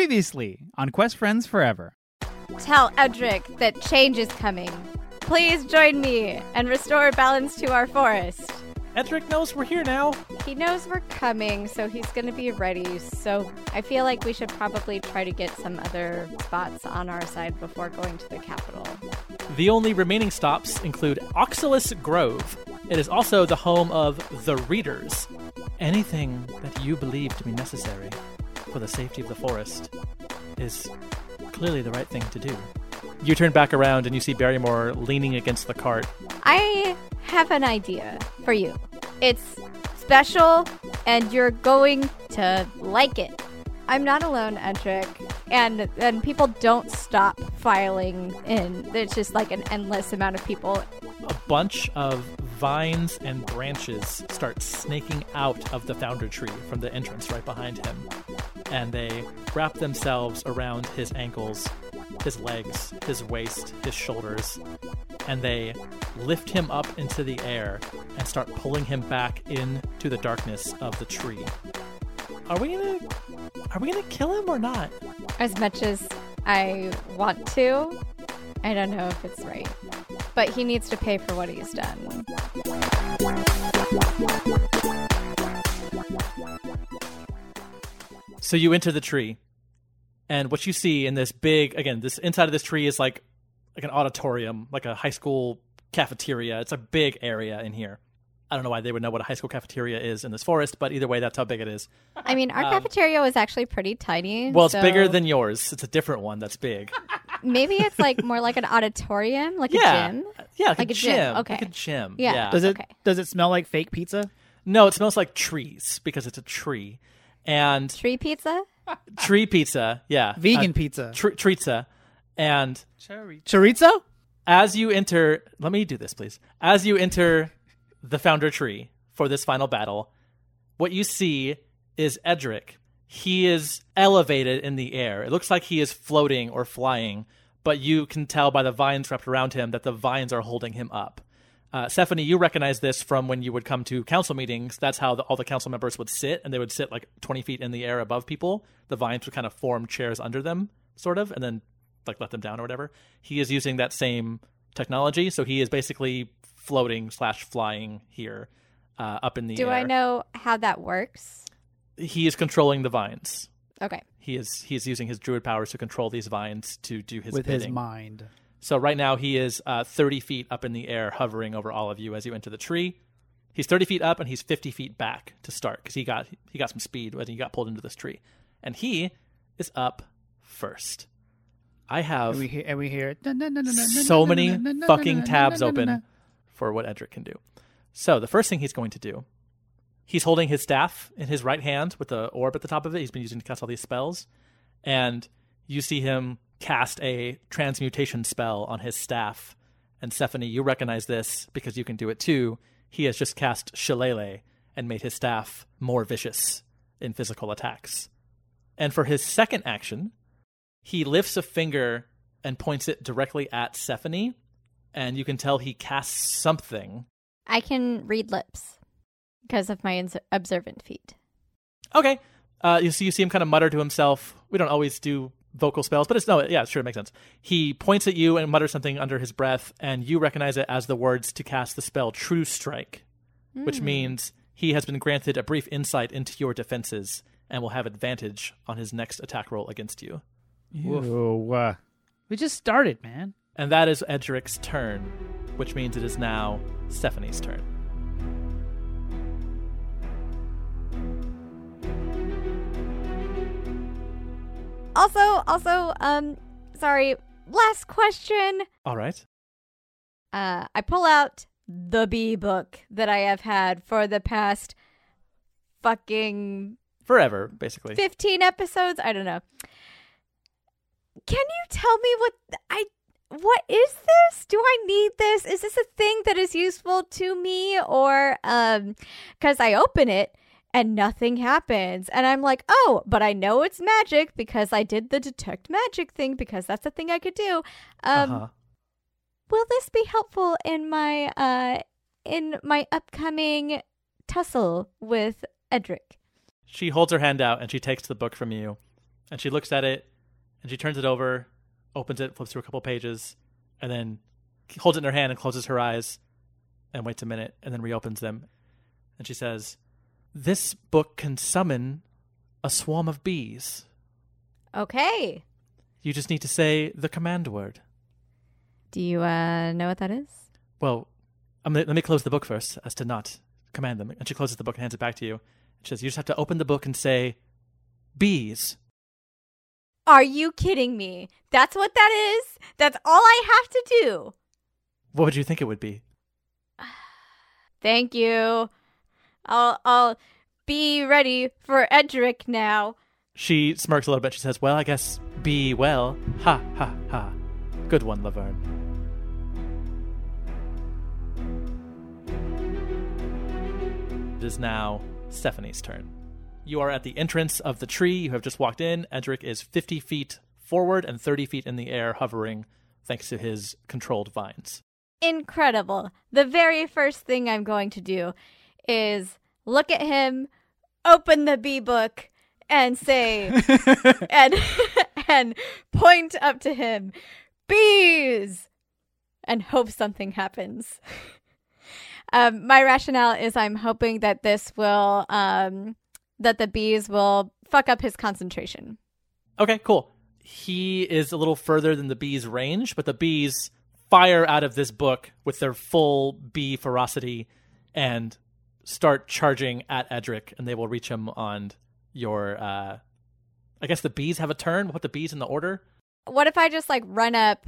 Previously on Quest Friends Forever. Tell Edric that change is coming. Please join me and restore balance to our forest. Edric knows we're here now. He knows we're coming, so he's going to be ready. So I feel like we should probably try to get some other spots on our side before going to the capital. The only remaining stops include Oxilus Grove. It is also the home of The Readers. Anything that you believe to be necessary for the safety of the forest is clearly the right thing to do. You turn back around and you see Barrymore leaning against the cart. I have an idea for you. It's special, and you're going to like it. I'm not alone, Edric, and people don't stop filing in. There's just like an endless amount of people. A bunch of vines and branches start snaking out of the Founder Tree from the entrance right behind him, and they wrap themselves around his ankles, his legs, his waist, his shoulders, and they lift him up into the air and start pulling him back into the darkness of the tree. Are we gonna kill him or not? As much as I want to, I don't know if it's right. But he needs to pay for what he's done. So you enter the tree. And what you see in this big, again, this inside of this tree is like an auditorium, like a high school cafeteria. It's a big area in here. I don't know why they would know what a high school cafeteria is in this forest, but either way, that's how big it is. I mean, our cafeteria was actually pretty tiny. Well, it's bigger than yours. It's a different one that's big. Maybe it's like more like an auditorium, like a gym? Yeah, like a gym. Okay. Like a gym. Yeah. Does it smell like fake pizza? No, it smells like trees because it's a tree. And tree pizza? Tree pizza, yeah. Vegan pizza. Chorizo. And chorizo? As you enter, let me do this, please. As you enter the Founder Tree for this final battle, what you see is Edric. He is elevated in the air. It looks like he is floating or flying, but you can tell by the vines wrapped around him that the vines are holding him up. Stephanie, you recognize this from when you would come to council meetings. That's how all the council members would sit, and they would sit like 20 feet in the air above people. The vines would kind of form chairs under them, sort of, and then like let them down or whatever. He is using that same technology, so he is basically floating/flying here up in the air. Do I know how that works? He is controlling the vines. Okay. He is using his druid powers to control these vines to do his bidding. With his mind. So right now he is 30 feet up in the air, hovering over all of you as you enter the tree. He's 30 feet up and he's 50 feet back to start because he got some speed when he got pulled into this tree. And he is up first. I have and we hear so many fucking tabs open for what Edric can do. So the first thing he's going to do, he's holding his staff in his right hand with the orb at the top of it. He's been using to cast all these spells. And you see him cast a transmutation spell on his staff. And Stephanie, you recognize this because you can do it too. He has just cast Shillelagh and made his staff more vicious in physical attacks. And for his second action, he lifts a finger and points it directly at Stephanie. And you can tell he casts something. I can read lips because of my observant feet. Okay. You see him kind of mutter to himself. We don't always do vocal spells, but it makes sense. He points at you and mutters something under his breath, and you recognize it as the words to cast the spell True Strike, which means he has been granted a brief insight into your defenses and will have advantage on his next attack roll against you. Whoa. We just started, man. And that is Edric's turn, which means it is now Stephanie's turn. Also, sorry, last question. All right. I pull out the bee book that I have had for the past fucking... forever, basically. 15 episodes? I don't know. Can you tell me what is this? Do I need this? Is this a thing that is useful to me? Or, 'cause I open it and nothing happens. And I'm like, oh, but I know it's magic because I did the detect magic thing because that's the thing I could do. Will this be helpful in my upcoming tussle with Edric? She holds her hand out and she takes the book from you. and she looks at it and she turns it over, opens it, flips through a couple pages, and then holds it in her hand and closes her eyes and waits a minute and then reopens them. And she says, "This book can summon a swarm of bees." Okay. You just need to say the command word. Do you know what that is? Well, let me close the book first as to not command them. And she closes the book and hands it back to you. She says, you just have to open the book and say, bees. Are you kidding me? That's what that is? That's all I have to do? What would you think it would be? Thank you. I'll be ready for Edric now. She smirks a little bit. She says, well, I guess be well. Ha, ha, ha. Good one, Laverne. It is now Stephanie's turn. You are at the entrance of the tree. You have just walked in. Edric is 50 feet forward and 30 feet in the air, hovering thanks to his controlled vines. Incredible. The very first thing I'm going to do is look at him, open the bee book, and say, and point up to him, bees, and hope something happens. My rationale is I'm hoping that this will, that the bees will fuck up his concentration. Okay, cool. He is a little further than the bees' range, but the bees fire out of this book with their full bee ferocity and start charging at Edric, and they will reach him on your, I guess the bees have a turn. We'll put the bees in the order. What if I just, run up,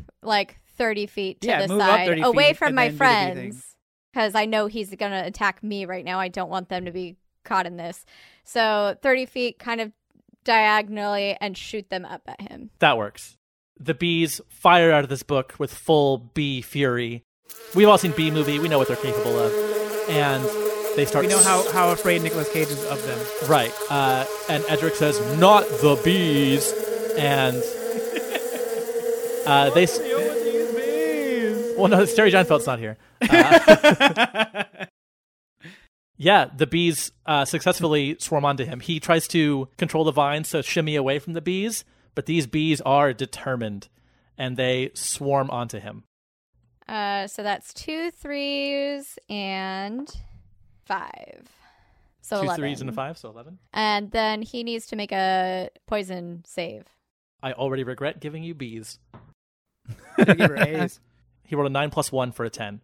30 feet to the side, away from my friends? Because I know he's going to attack me right now. I don't want them to be caught in this. So 30 feet kind of diagonally and shoot them up at him. That works. The bees fire out of this book with full bee fury. We've all seen Bee Movie. We know what they're capable of. And they start... We know how afraid Nicolas Cage is of them. Right. And Edric says, not the bees. And they... Well, no, Sari Seinfeld's not here. Yeah, the bees successfully swarm onto him. He tries to control the vines, so shimmy away from the bees, but these bees are determined, and they swarm onto him. So that's 2 3s and 5. So 2 11. 3s and a 5, so 11. And then he needs to make a poison save. I already regret giving you bees. I give her A's. He rolled a 9 plus 1 for a 10.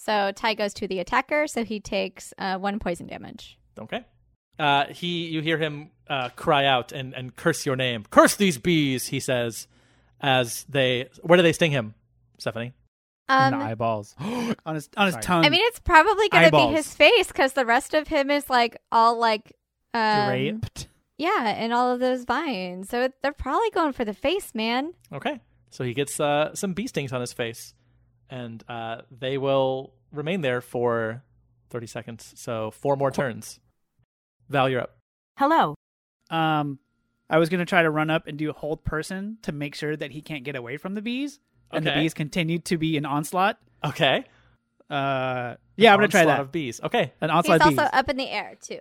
So tie goes to the attacker, so he takes 1 poison damage. Okay. You hear him cry out and curse your name. Curse these bees, he says. Where do they sting him, Stephanie? In the eyeballs. on his tongue. I mean, it's probably going to be his face because the rest of him is draped. Yeah, and all of those vines. So they're probably going for the face, man. Okay. So he gets some bee stings on his face. And they will remain there for 30 seconds. So 4 more turns. Val, you're up. Hello. I was going to try to run up and do a hold person to make sure that he can't get away from the bees. Okay. And the bees continue to be an onslaught. Okay. I'm going to try that. An onslaught of bees. Okay. An onslaught of bees. He's also up in the air, too.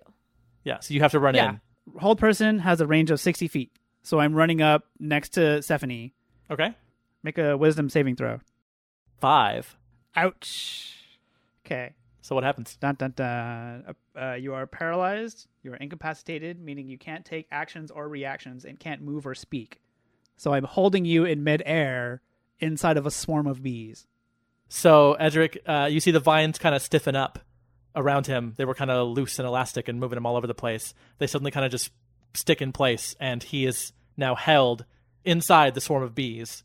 Yeah, so you have to run in. Hold person has a range of 60 feet. So I'm running up next to Stephanie. Okay. Make a wisdom saving throw. 5. Ouch. Okay. So what happens? Dun, dun, dun. You are paralyzed. You are incapacitated, meaning you can't take actions or reactions and can't move or speak. So I'm holding you in midair inside of a swarm of bees. So, Edric, you see the vines kind of stiffen up around him. They were kind of loose and elastic and moving him all over the place. They suddenly kind of just stick in place, and he is now held inside the swarm of bees.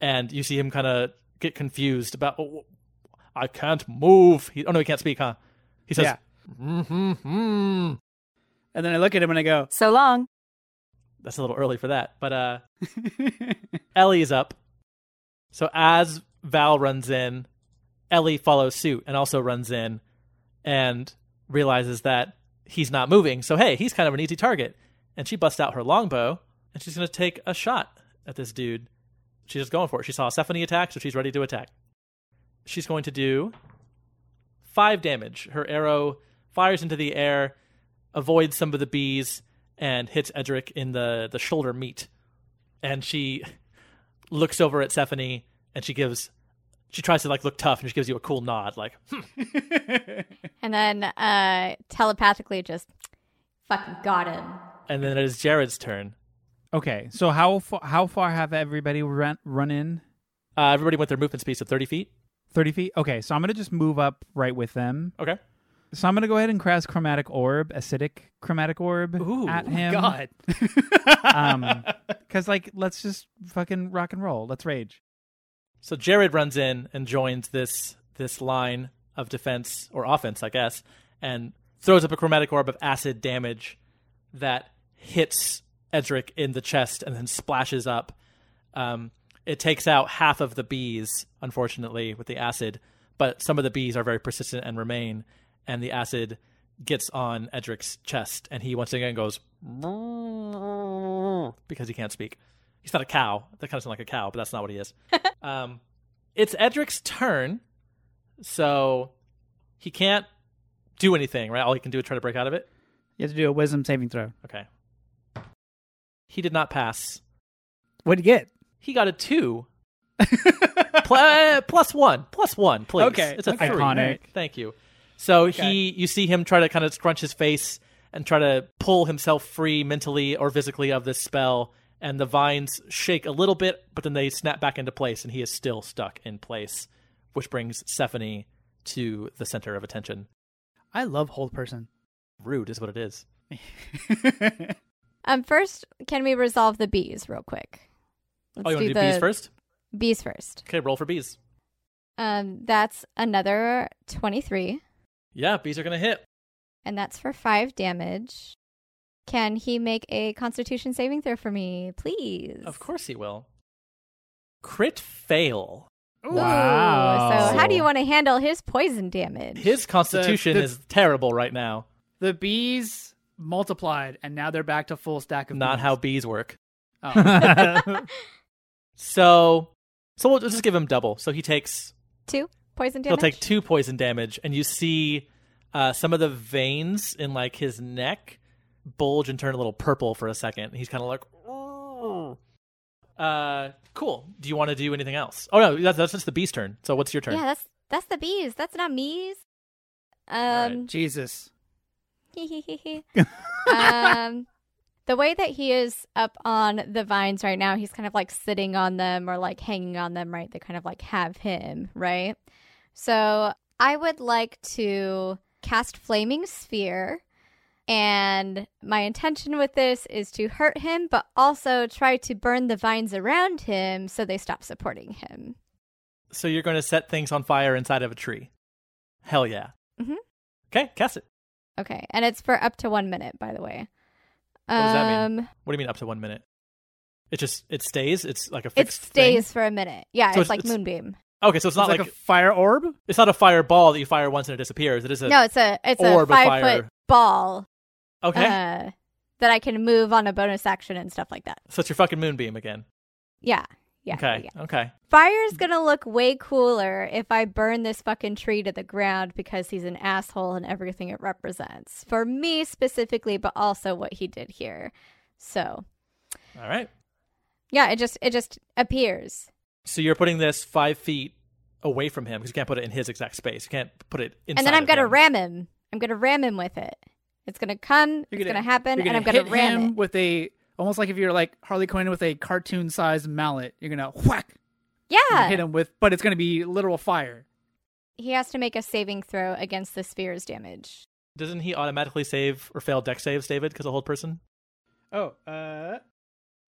And you see him kind of... get confused about I can't move. He can't speak, huh? He says, yeah. Mm-hmm. And then I look at him and I go, so long. That's a little early for that, but Ellie is up. So as Val runs in, Ellie follows suit and also runs in and realizes that he's not moving. So hey, he's kind of an easy target. And she busts out her longbow and she's going to take a shot at this dude. She's just going for it. She saw Stephanie attack, so she's ready to attack. She's going to do 5 damage. Her arrow fires into the air, avoids some of the bees, and hits Edric in the shoulder meat. And she looks over at Stephanie and she tries to look tough, and she gives you a cool nod, like, And then telepathically just fucking got him. And then it is Jared's turn. Okay, so how far have everybody run in? Everybody went their movement speed of 30 feet. 30 feet? Okay, so I'm going to just move up right with them. Okay. So I'm going to go ahead and cast Chromatic Orb, Acidic Chromatic Orb, ooh, at him. God. Because, let's just fucking rock and roll. Let's rage. So Jared runs in and joins this line of defense, or offense, I guess, and throws up a Chromatic Orb of acid damage that hits Edric in the chest and then splashes up. It takes out half of the bees, unfortunately, with the acid, but some of the bees are very persistent and remain, and the acid gets on Edric's chest, and he once again goes because he can't speak. He's not a cow. That kind of sounds like a cow, but that's not what he is. It's Edric's turn, so he can't do anything, right? All he can do is try to break out of it? You have to do a wisdom saving throw. Okay. He did not pass. What did he get? He got a 2. Plus one, please. Okay. It's a 3. Iconic. Thank you. So okay. You see him try to kind of scrunch his face and try to pull himself free mentally or physically of this spell, and the vines shake a little bit, but then they snap back into place, and he is still stuck in place, which brings Stephanie to the center of attention. I love Hold Person. Rude is what it is. First, can we resolve the bees real quick? Let's you want to do bees first? Bees first. Okay, roll for bees. That's another 23. Yeah, bees are going to hit. And that's for 5 damage. Can he make a Constitution saving throw for me, please? Of course he will. Crit fail. Ooh, wow. So how do you want to handle his poison damage? His Constitution is terrible right now. The bees multiplied, and now they're back to full stack of Not bees. How bees work. Oh. So we'll just give him double. So he takes 2 poison damage? He'll take 2 poison damage, and you see some of the veins in his neck bulge and turn a little purple for a second. He's kind of like, oh. Cool. Do you want to do anything else? Oh, no, that's just the bee's turn. So what's your turn? Yeah, that's the bees. That's not me's. Right. Jesus. The way that he is up on the vines right now, he's kind of sitting on them or hanging on them, right? They kind of have him, right? So I would like to cast Flaming Sphere. And my intention with this is to hurt him, but also try to burn the vines around him so they stop supporting him. So you're going to set things on fire inside of a tree. Hell yeah. Mm-hmm. Okay, cast it. Okay, and it's for up to 1 minute, by the way. What does that mean? What do you mean up to 1 minute? It stays? It's like a fixed thing? It stays for a minute. Yeah, so it's Moonbeam. Okay, so it's not like a fire orb? It's not a fireball that you fire once and it disappears. It is it's a 5-foot ball. Okay. That I can move on a bonus action and stuff like that. So it's your fucking Moonbeam again. Yeah. Okay, yeah. Okay. Fire's gonna look way cooler if I burn this fucking tree to the ground because he's an asshole and everything it represents. For me specifically, but also what he did here. So. All right. Yeah, it just appears. So you're putting this 5 feet away from him because you can't put it in his exact space. You can't put it inside of him. And then I'm gonna ram him. I'm gonna ram him with it. It's going to come, it's going to happen, and I'm going to ram him with almost like if you're Harley Quinn with a cartoon-sized mallet, you're going to whack. Yeah. And hit him but it's going to be literal fire. He has to make a saving throw against the sphere's damage. Doesn't he automatically save or fail dex saves, David, because of Hold Person? Oh,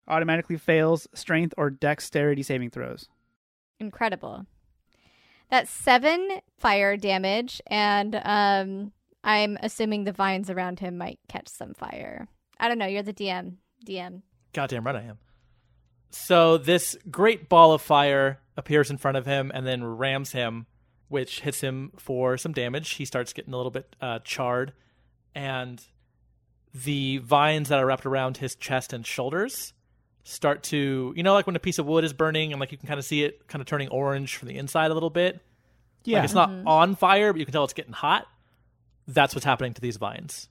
automatically fails strength or dexterity saving throws. Incredible. That's 7 fire damage, and I'm assuming the vines around him might catch some fire. I don't know. You're the DM. Goddamn right I am. So this great ball of fire appears in front of him and then rams him, which hits him for some damage. He starts getting a little bit charred. And the vines that are wrapped around his chest and shoulders start to, when a piece of wood is burning and you can kind of see it kind of turning orange from the inside a little bit. Yeah. It's not on fire, but you can tell it's getting hot. That's what's happening to these vines.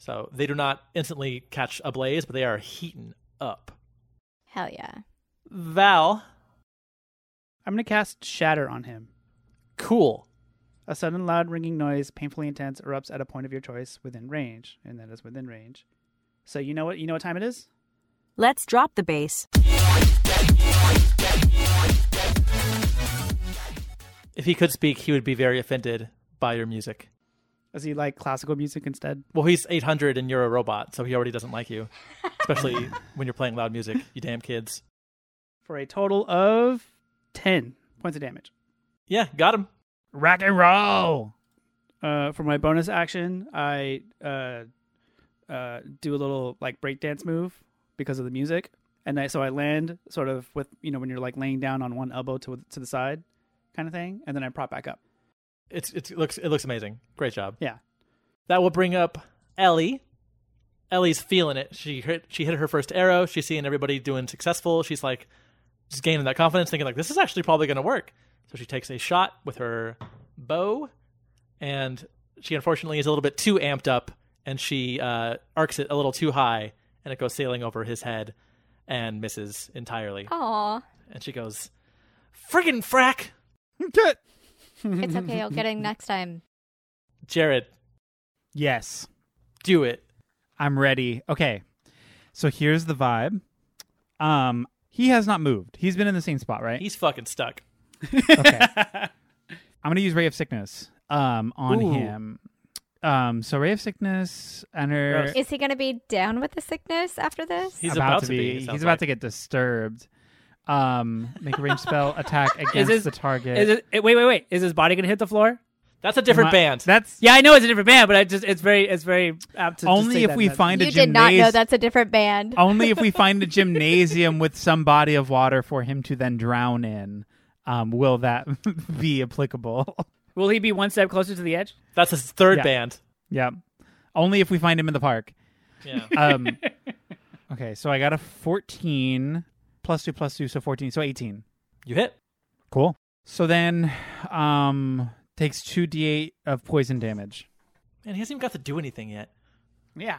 So they do not instantly catch ablaze, but they are heating up. Hell yeah. Val. I'm going to cast Shatter on him. Cool. A sudden loud ringing noise, painfully intense, erupts at a point of your choice within range. And that is within range. So you know what time it is? Let's drop the bass. If he could speak, he would be very offended by your music. Does he like classical music instead? Well, he's 800 and you're a robot, so he already doesn't like you. Especially when you're playing loud music, you damn kids. For a total of 10 points of damage. Yeah, got him. Rock and roll! For my bonus action, I do a little like breakdance move because of the music. And so I land sort of with, when you're like laying down on one elbow to the side kind of thing. And then I prop back up. It looks amazing. Great job. Yeah. That will bring up Ellie. Ellie's feeling it. She hit her first arrow. She's seeing everybody doing successful. She's like just gaining that confidence, thinking like, this is actually probably going to work. So she takes a shot with her bow, and she unfortunately is a little bit too amped up, and she arcs it a little too high, and it goes sailing over his head and misses entirely. Aww. And she goes, friggin' frack! It's okay, I'll get it next time. Jared. Yes. Do it. I'm ready. Okay. So here's the vibe. He has not moved. He's been in the same spot, right? He's fucking stuck. Okay. I'm going to use Ray of Sickness on Ooh. Him. So Ray of Sickness enter. Is he going to be down with the sickness after this? He's about to be. He's about to get disturbed. Make a ranged spell attack against the target. Wait. Is his body going to hit the floor? That's a different band. Yeah, I know it's a different band, but it's very apt to only if we find a gymnasium. You did not know that's a different band. Only if we find a gymnasium with some body of water for him to then drown in. Will that be applicable? Will he be one step closer to the edge? That's his third band. Yeah. Only if we find him in the park. Yeah. Okay, so I got a 14 +2/+2, so 14, so 18. You hit. Cool. So then takes 2d8 of poison damage. Man, he hasn't even got to do anything yet. Yeah.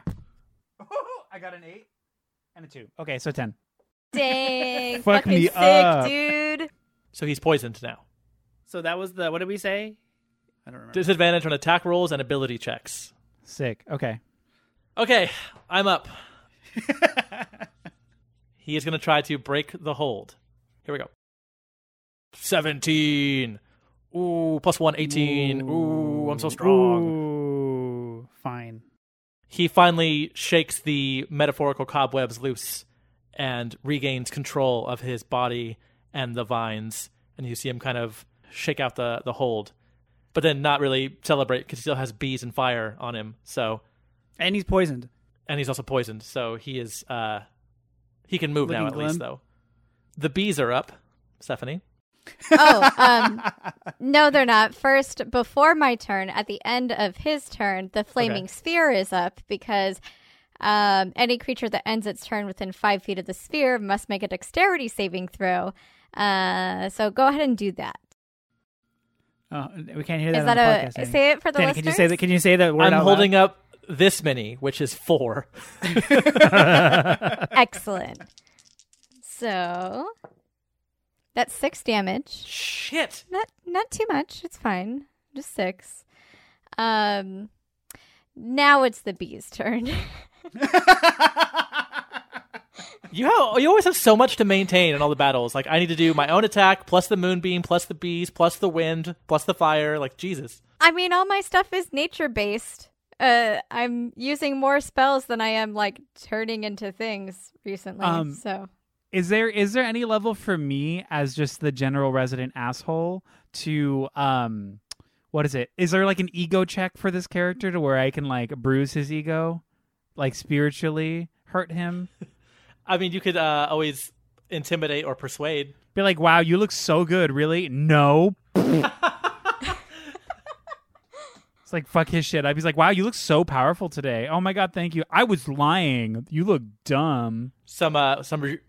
I got an 8 and a 2. Okay, so 10. Dang. Fuck me sick, up. Dude. So he's poisoned now. So that was what did we say? I don't remember. Disadvantage on attack rolls and ability checks. Sick. Okay, I'm up. He is going to try to break the hold. Here we go. 17. Ooh, +1, 18. Ooh, I'm so strong. Ooh, fine. He finally shakes the metaphorical cobwebs loose and regains control of his body and the vines, and you see him kind of shake out the hold, but then not really celebrate because he still has bees and fire on him. So, and he's poisoned, so he is he can move now at least. Though the bees are up, Stephanie. Oh, no, they're not. First, before my turn, at the end of his turn, the flaming sphere is up because. Any creature that ends its turn within 5 feet of the sphere must make a dexterity saving throw. So go ahead and do that. Oh, we can't hear that. Is that on the podcast, Amy. Say it for the listeners? Can you say that word? I'm holding up this many, which is 4. Excellent. So that's 6 damage. Shit. Not too much. It's fine. Just 6. Now it's the bee's turn. You always have so much to maintain in all the battles. Like, I need to do my own attack, plus the moonbeam, plus the bees, plus the wind, plus the fire. Like, Jesus. I mean, all my stuff is nature-based. I'm using more spells than I am, like, turning into things recently, so... Is there any level for me, as just the general resident asshole, to, what is it? Is there, like, an ego check for this character to where I can, like, bruise his ego? Like, spiritually hurt him? I mean, you could always intimidate or persuade. Be like, wow, you look so good, really? No. It's like, fuck his shit. I'd be like, wow, you look so powerful today. Oh my God, thank you. I was lying. You look dumb. Some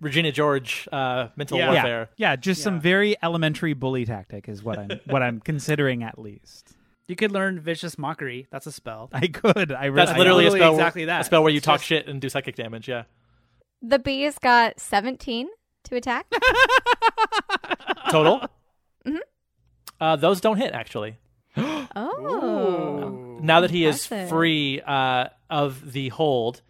Regina George mental warfare. Yeah, just some very elementary bully tactic is what I'm considering at least. You could learn Vicious Mockery. That's a spell. I could. That's literally a spell. Exactly that. A spell where you talk shit and do psychic damage. Yeah. The bees got 17 to attack. Total? Mm-hmm. Those don't hit, actually. Oh. Now that he is free of the hold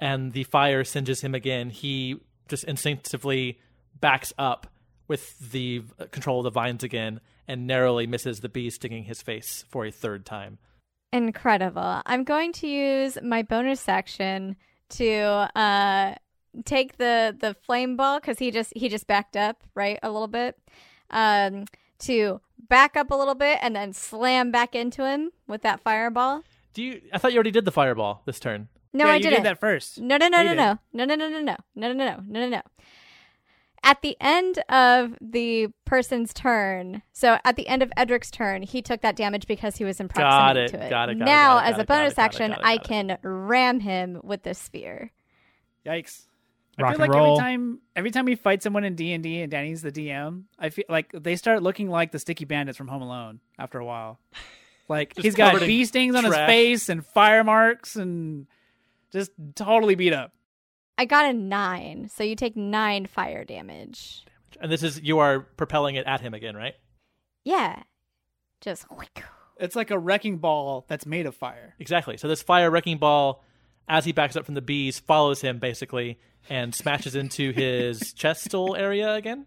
and the fire singes him again, he just instinctively backs up with the control of the vines again and narrowly misses the bee stinging his face for a third time. Incredible. I'm going to use my bonus action to... take the flame ball, because he just backed up, right, a little bit, to back up a little bit and then slam back into him with that fireball. I thought you already did the fireball this turn. No, yeah, I didn't. You did that first. No. At the end of the person's turn, so at the end of Edric's turn, he took that damage because he was in proximity to it. Got it. Now, as a bonus action, I can ram him with the sphere. Yikes. I feel like every time we fight someone in D&D and Danny's the DM, I feel like they start looking like the sticky bandits from Home Alone after a while. Like he's got bee stings on his face and fire marks and just totally beat up. I got a 9, so you take 9 fire damage. And you are propelling it at him again, right? Yeah. Just whoosh. It's like a wrecking ball that's made of fire. Exactly. So this fire wrecking ball, as he backs up from the bees, follows him basically and smashes into his chestal area again.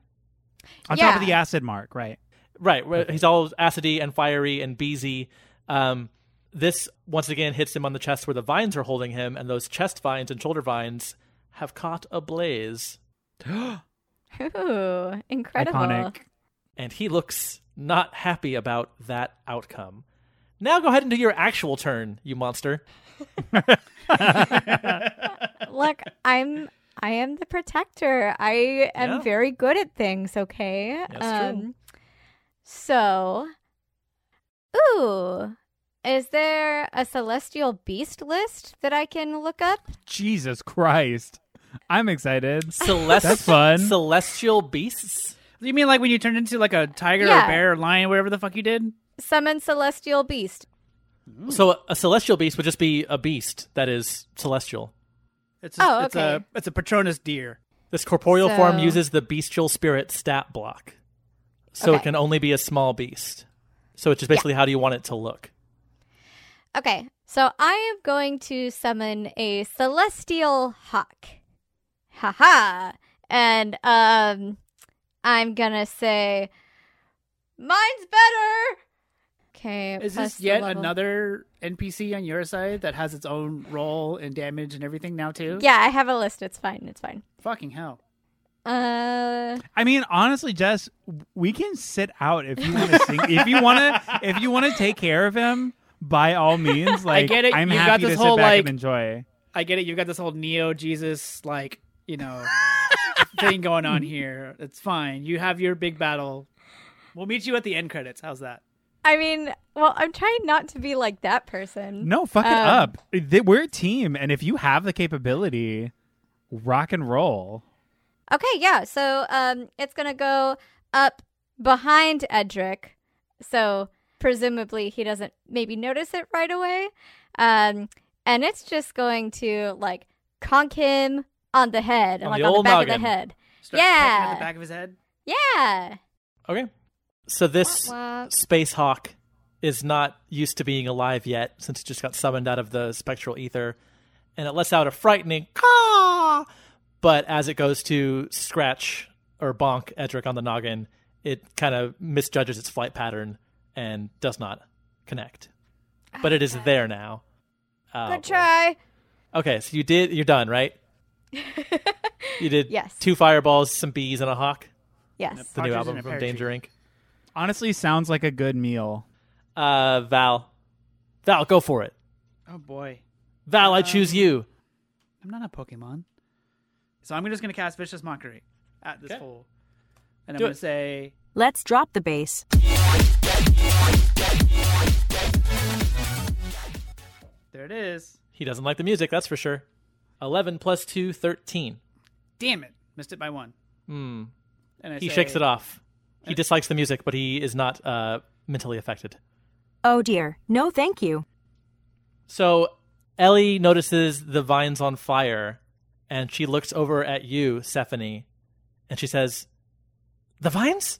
On top of the acid mark, right? Right. Okay. He's all acidy and fiery and beesy. This, once again, hits him on the chest where the vines are holding him, and those chest vines and shoulder vines have caught ablaze. Ooh, incredible. Iconic. And he looks not happy about that outcome. Now go ahead and do your actual turn, you monster. Look, I am the protector. I am very good at things, okay? That's true. So, is there a celestial beast list that I can look up? Jesus Christ. I'm excited. That's fun. Celestial beasts? You mean like when you turned into like a tiger or a bear or lion, whatever the fuck you did? Summon Celestial Beast. So a celestial beast would just be a beast that is celestial. It's a Patronus deer. This corporeal form uses the bestial spirit stat block. So it can only be a small beast. So it's just basically how do you want it to look? Okay. So I am going to summon a celestial hawk. Ha-ha. And I'm going to say, mine's better! Okay. Is this yet another NPC on your side that has its own role and damage and everything now too? Yeah, I have a list. It's fine. Fucking hell. I mean, honestly, Jess, we can sit out if you want to sing. if you want to take care of him, by all means. Like, I get it. I'm happy to sit back and enjoy. I get it. You've got this whole Neo Jesus, like, you know, thing going on here. It's fine. You have your big battle. We'll meet you at the end credits. How's that? I mean, well, I'm trying not to be like that person. No, fuck it up. We're a team, and if you have the capability, rock and roll. Okay, yeah. So it's going to go up behind Edric, so presumably he doesn't maybe notice it right away. And it's just going to, like, conk him on the head, of the head. Start on the back of his head? Yeah. Okay. So this space hawk is not used to being alive yet, since it just got summoned out of the spectral ether, and it lets out a frightening caw. But as it goes to scratch or bonk Edric on the noggin, it kind of misjudges its flight pattern and does not connect. But it is there now. Good try. Okay, so you're done, right? You did 2 fireballs, some bees, and a hawk. Yes, the new album from Danger Inc. Honestly, sounds like a good meal. Val, go for it. Oh, boy. Val, I choose you. I'm not a Pokemon. So I'm just going to cast Vicious Mockery at this hole. And I'm going to say... Let's drop the bass. There it is. He doesn't like the music, that's for sure. 11 plus 2, 13. Damn it. Missed it by 1. And he shakes it off. He dislikes the music, but he is not mentally affected. Oh dear, no thank you. So Ellie notices the vines on fire, and she looks over at you, Stephanie, and she says, "The vines?"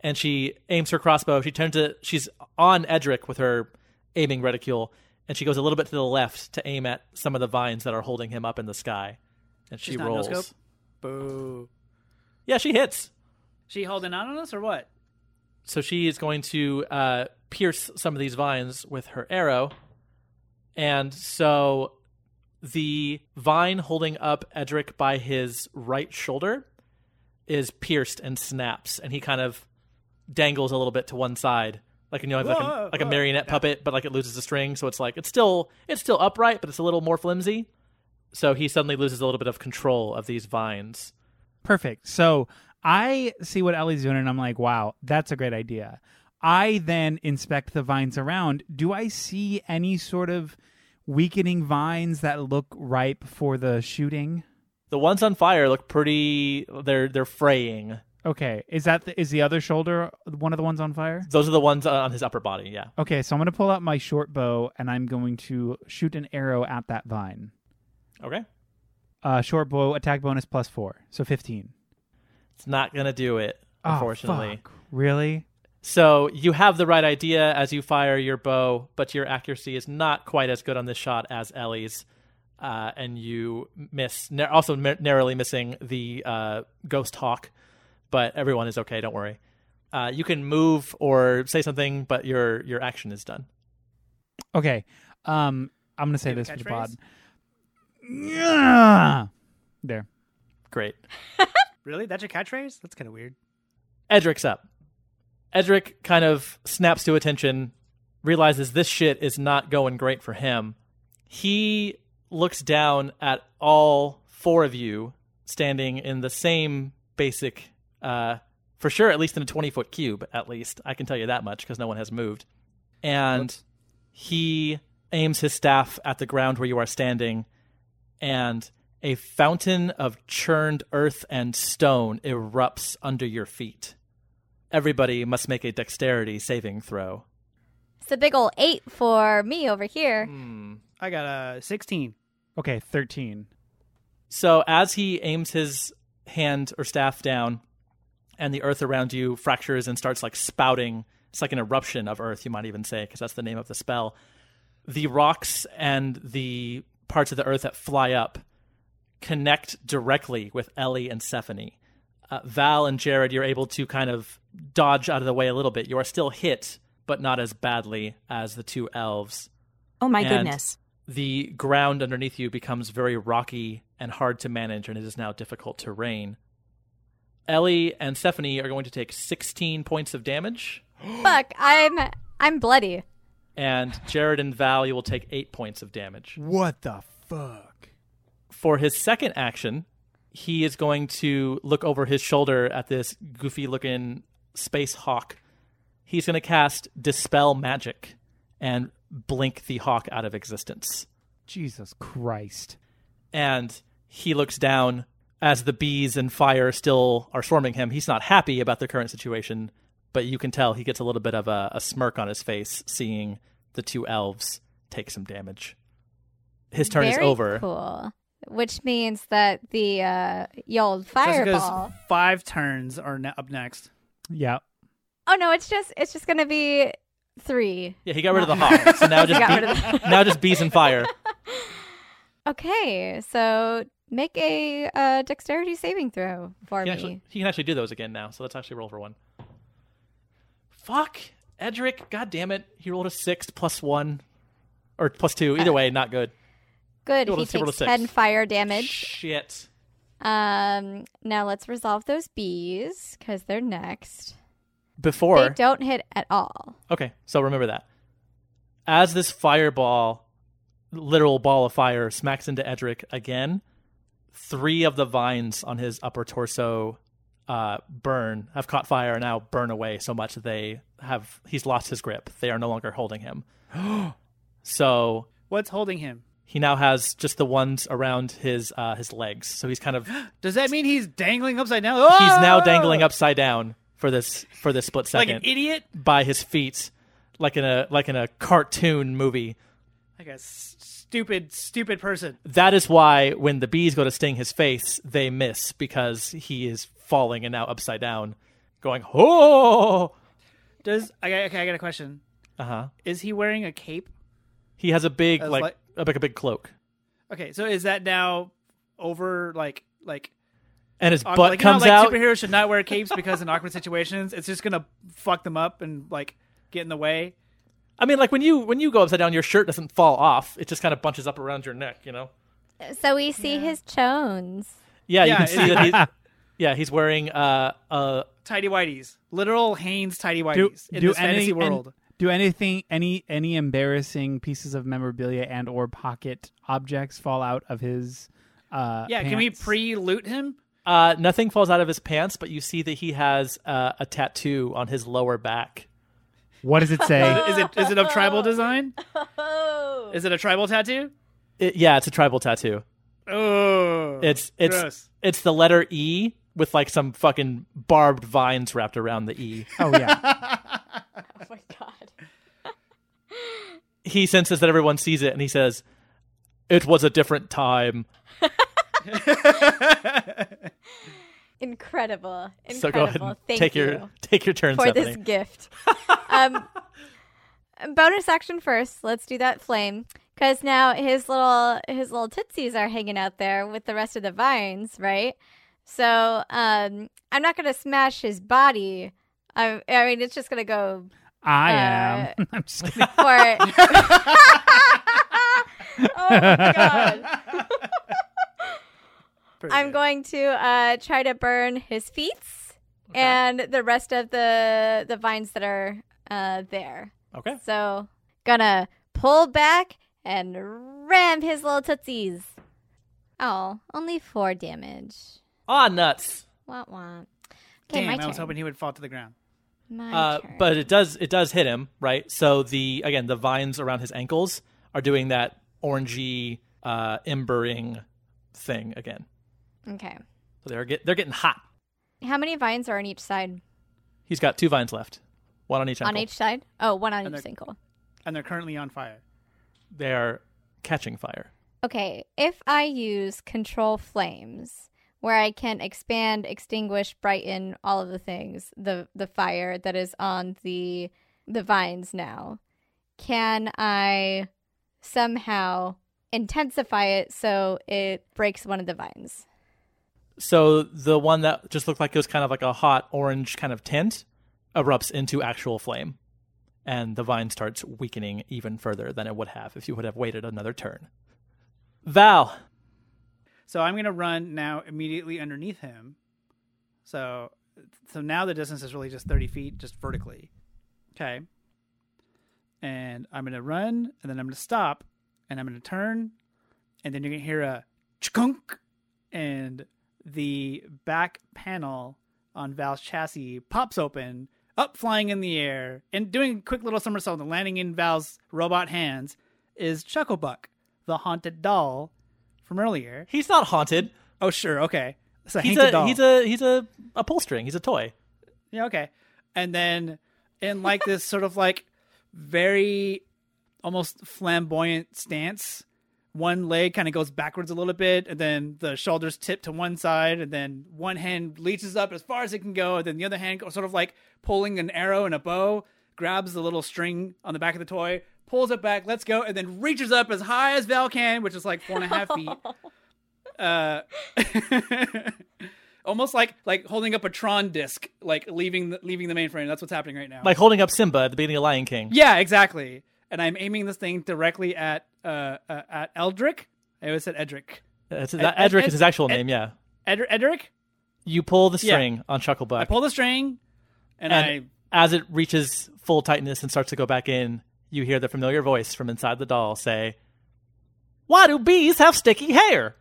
And she aims her crossbow. She turns it. She's on Edric with her aiming reticule, and she goes a little bit to the left to aim at some of the vines that are holding him up in the sky. And she rolls. No scope? Boo. Yeah, she hits. She holding on us or what? So she is going to pierce some of these vines with her arrow. And so the vine holding up Edric by his right shoulder is pierced and snaps, and he kind of dangles a little bit to one side. Like, you know, like a marionette puppet, but like it loses a string, so it's like it's still upright, but it's a little more flimsy. So he suddenly loses a little bit of control of these vines. Perfect. So I see what Ellie's doing, and I'm like, wow, that's a great idea. I then inspect the vines around. Do I see any sort of weakening vines that look ripe for the shooting? The ones on fire look pretty. They're fraying. Okay, is the other shoulder one of the ones on fire? Those are the ones on his upper body, yeah. Okay, so I'm going to pull out my short bow, and I'm going to shoot an arrow at that vine. Okay. Short bow, attack bonus +4, so 15. It's not going to do it, unfortunately. Oh, fuck. Really? So you have the right idea as you fire your bow, but your accuracy is not quite as good on this shot as Ellie's. And you miss, also narrowly missing the ghost hawk. But everyone is okay. Don't worry. You can move or say something, but your action is done. Okay. I'm going to say this for the pod. Yeah! There. Great. Really? That's your catchphrase? That's kind of weird. Edric's up. Edric kind of snaps to attention, realizes this shit is not going great for him. He looks down at all four of you standing in the same basic... for sure, at least in a 20-foot cube, at least. I can tell you that much because no one has moved. And he aims his staff at the ground where you are standing, and a fountain of churned earth and stone erupts under your feet. Everybody must make a dexterity saving throw. It's a big old 8 for me over here. I got a 16. Okay, 13. So as he aims his hand or staff down, and the earth around you fractures and starts like spouting. It's like an eruption of earth, you might even say, because that's the name of the spell. The rocks and the parts of the earth that fly up connect directly with Ellie and Stephanie. Val and Jared, you're able to kind of dodge out of the way a little bit. You are still hit, but not as badly as the two elves. Oh my goodness. The ground underneath you becomes very rocky and hard to manage, and it is now difficult terrain. Ellie and Stephanie are going to take 16 points of damage. Fuck, I'm bloody. And Jared and Val, you will take 8 points of damage. What the fuck? For his second action, he is going to look over his shoulder at this goofy-looking space hawk. He's going to cast Dispel Magic and blink the hawk out of existence. Jesus Christ. And he looks down. As the bees and fire still are swarming him, he's not happy about the current situation, but you can tell he gets a little bit of a smirk on his face seeing the two elves take some damage. His turn is over. Very cool. Which means that the old fireball... So 5 turns are up next. Yeah. Oh, no, it's just going to be 3. Yeah, he got rid of the hawk. So now just bees and fire. Okay, so... Make a dexterity saving throw for me. He can actually do those again now, so let's actually roll for one. Fuck! Edric, god damn it. He rolled a 6 +1. Or +2. Either way, not good. Good. He takes 10 fire damage. Shit. Now let's resolve those bees, because they're next. Before. They don't hit at all. Okay, so remember that. As this fireball, literal ball of fire, smacks into Edric again... 3 of the vines on his upper torso have caught fire and now burn away so much that he's lost his grip. They are no longer holding him. So what's holding him? He now has just the ones around his legs. So he's kind of Does that mean he's dangling upside down? Oh! He's now dangling upside down for this split second. Like an idiot? By his feet. like in a cartoon movie. Like a stupid person. That is why when the bees go to sting his face, they miss because he is falling and now upside down, going oh. I got a question. Is he wearing a cape? He has a big big cloak. Okay, so is that now over like? And his butt comes out. Superheroes should not wear capes because in awkward situations, it's just gonna fuck them up and like get in the way. I mean, like when you go upside down, your shirt doesn't fall off; it just kind of bunches up around your neck, you know. So we see his chones. Yeah, you can see that. He's wearing tidy whities, literal Hanes tidy whities in this fantasy world. Do any embarrassing pieces of memorabilia and or pocket objects fall out of his? Pants? Can we pre-loot him? Nothing falls out of his pants, but you see that he has a tattoo on his lower back. What does it say? Is it of tribal design? Is it a tribal tattoo? It's a tribal tattoo. Oh, it's gross. It's the letter E with like some fucking barbed vines wrapped around the E. Oh yeah. Oh my god. He senses that everyone sees it, and he says, "It was a different time." Incredible. So go ahead and take your turn, for Stephanie. This gift. Bonus action first. Let's do that flame, because now his little tootsies are hanging out there with the rest of the vines, right? So I'm not gonna smash his body. I mean, it's just gonna go. I am. I'm just kidding. Oh my god. I'm going to try to burn his feet and the rest of the vines that are there. Okay. So gonna pull back and ram his little tootsies. Oh, only 4 damage. Aw, nuts. Wah, wah. Okay, damn, I was hoping he would fall to the ground. My turn. But it does hit him, right? So the vines around his ankles are doing that orangey embering thing again. Okay. So they're getting hot. How many vines are on each side? He's got 2 vines left. One on each ankle. On each side? Oh, one on each ankle. And they're currently on fire. They are catching fire. Okay. If I use Control Flames, where I can expand, extinguish, brighten, all of the things, the fire that is on the vines now, can I somehow intensify it so it breaks one of the vines? So the one that just looked like it was kind of like a hot orange kind of tint erupts into actual flame, and the vine starts weakening even further than it would have if you would have waited another turn. Val. So I'm going to run now immediately underneath him. So now the distance is really just 30 feet, just vertically. Okay. And I'm going to run, and then I'm going to stop, and I'm going to turn, and then you're going to hear a chkunk, and the back panel on Val's chassis pops open, up flying in the air, and doing a quick little somersault and landing in Val's robot hands is Chucklebuck, the haunted doll from earlier. He's not haunted. Oh, sure. Okay. It's a doll. He's a upholstering. He's a toy. Yeah. Okay. And then in like this sort of like very almost flamboyant stance, one leg kind of goes backwards a little bit, and then the shoulders tip to one side, and then one hand reaches up as far as it can go, and then the other hand goes sort of like pulling an arrow and a bow, grabs the little string on the back of the toy, pulls it back, lets go, and then reaches up as high as Val can, which is like 4.5 feet. Almost like holding up a Tron disc, like leaving the mainframe. That's what's happening right now. Like holding up Simba at the beginning of Lion King. Yeah, exactly. And I'm aiming this thing directly at Edric. I always said Edric. Edric is his actual name, yeah. Edric? You pull the string on Chucklebuck. I pull the string, and I... As it reaches full tightness and starts to go back in, you hear the familiar voice from inside the doll say, "Why do bees have sticky hair?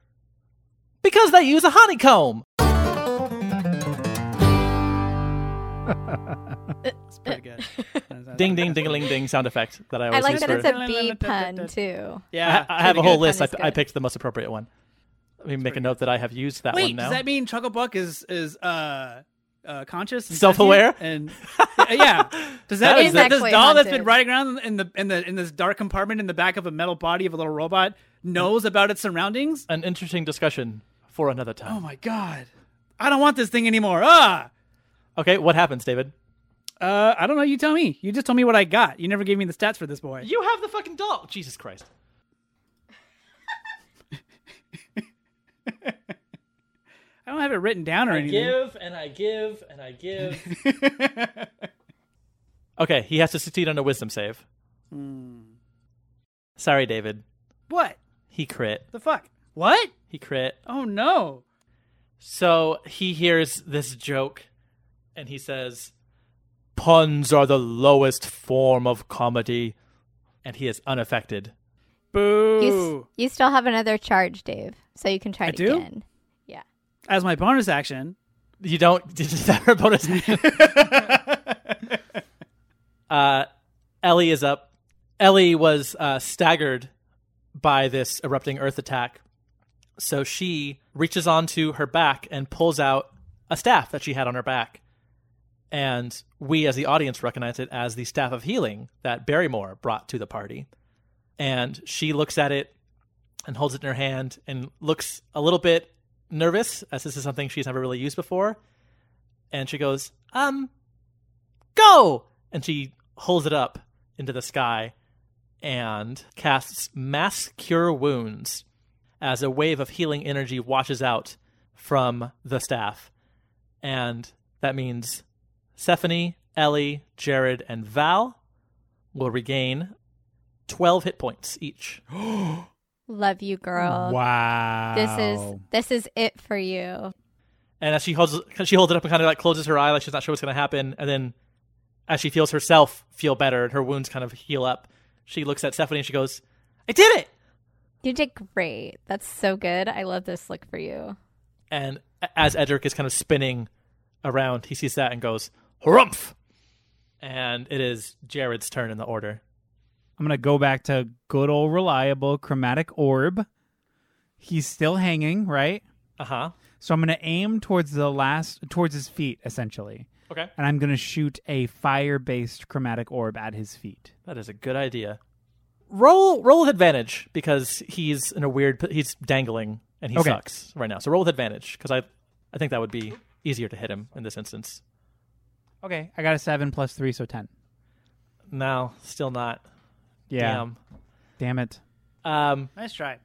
Because they use a honeycomb." It's pretty good. Ding, ding, ding-a-ling, ding sound effect that I always use. I like that it's a bee pun, too. Yeah, I have a whole list. I picked the most appropriate one. Let me make a note that I have used that one now. Wait, does that mean Chucklebuck is conscious, and self-aware, and yeah. Does that mean that this doll that's been riding around in this dark compartment in the back of a metal body of a little robot knows about its surroundings? An interesting discussion for another time. Oh my god, I don't want this thing anymore. Ah. Okay, what happens, David? I don't know. You tell me. You just told me what I got. You never gave me the stats for this boy. You have the fucking doll. Jesus Christ. I don't have it written down or anything. I give. Okay, he has to succeed on a wisdom save. Sorry, David. What? He crit. The fuck? What? He crit. Oh, no. So he hears this joke, and he says, puns are the lowest form of comedy, and he is unaffected. Boo! You still have another charge, Dave, so you can try it again. Yeah. As my bonus action. You don't? Is that her bonus action? Ellie is up. Ellie was staggered by this erupting earth attack, so she reaches onto her back and pulls out a staff that she had on her back. And we, as the audience, recognize it as the Staff of Healing that Barrymore brought to the party. And she looks at it and holds it in her hand and looks a little bit nervous, as this is something she's never really used before. And she goes, go! And she holds it up into the sky and casts Mass Cure Wounds as a wave of healing energy washes out from the staff. And that means Stephanie, Ellie, Jared, and Val will regain 12 hit points each. Love you, girl. Wow. This is it for you. And as she holds it up and kind of like closes her eye like she's not sure what's going to happen. And then as she feels herself feel better and her wounds kind of heal up, she looks at Stephanie and she goes, I did it! You did great. That's so good. I love this look for you. And as Edric is kind of spinning around, he sees that and goes, harumph! And it is Jared's turn in the order. I'm going to go back to good old reliable chromatic orb. He's still hanging, right? Uh-huh. So I'm going to aim towards his feet, essentially. Okay. And I'm going to shoot a fire-based chromatic orb at his feet. That is a good idea. Roll with advantage, because he's in a weird... He's dangling, and he sucks right now. So roll with advantage, because I think that would be easier to hit him in this instance. Okay, I got a 7 plus 3, so 10. No, still not. Yeah. Damn it. Nice try.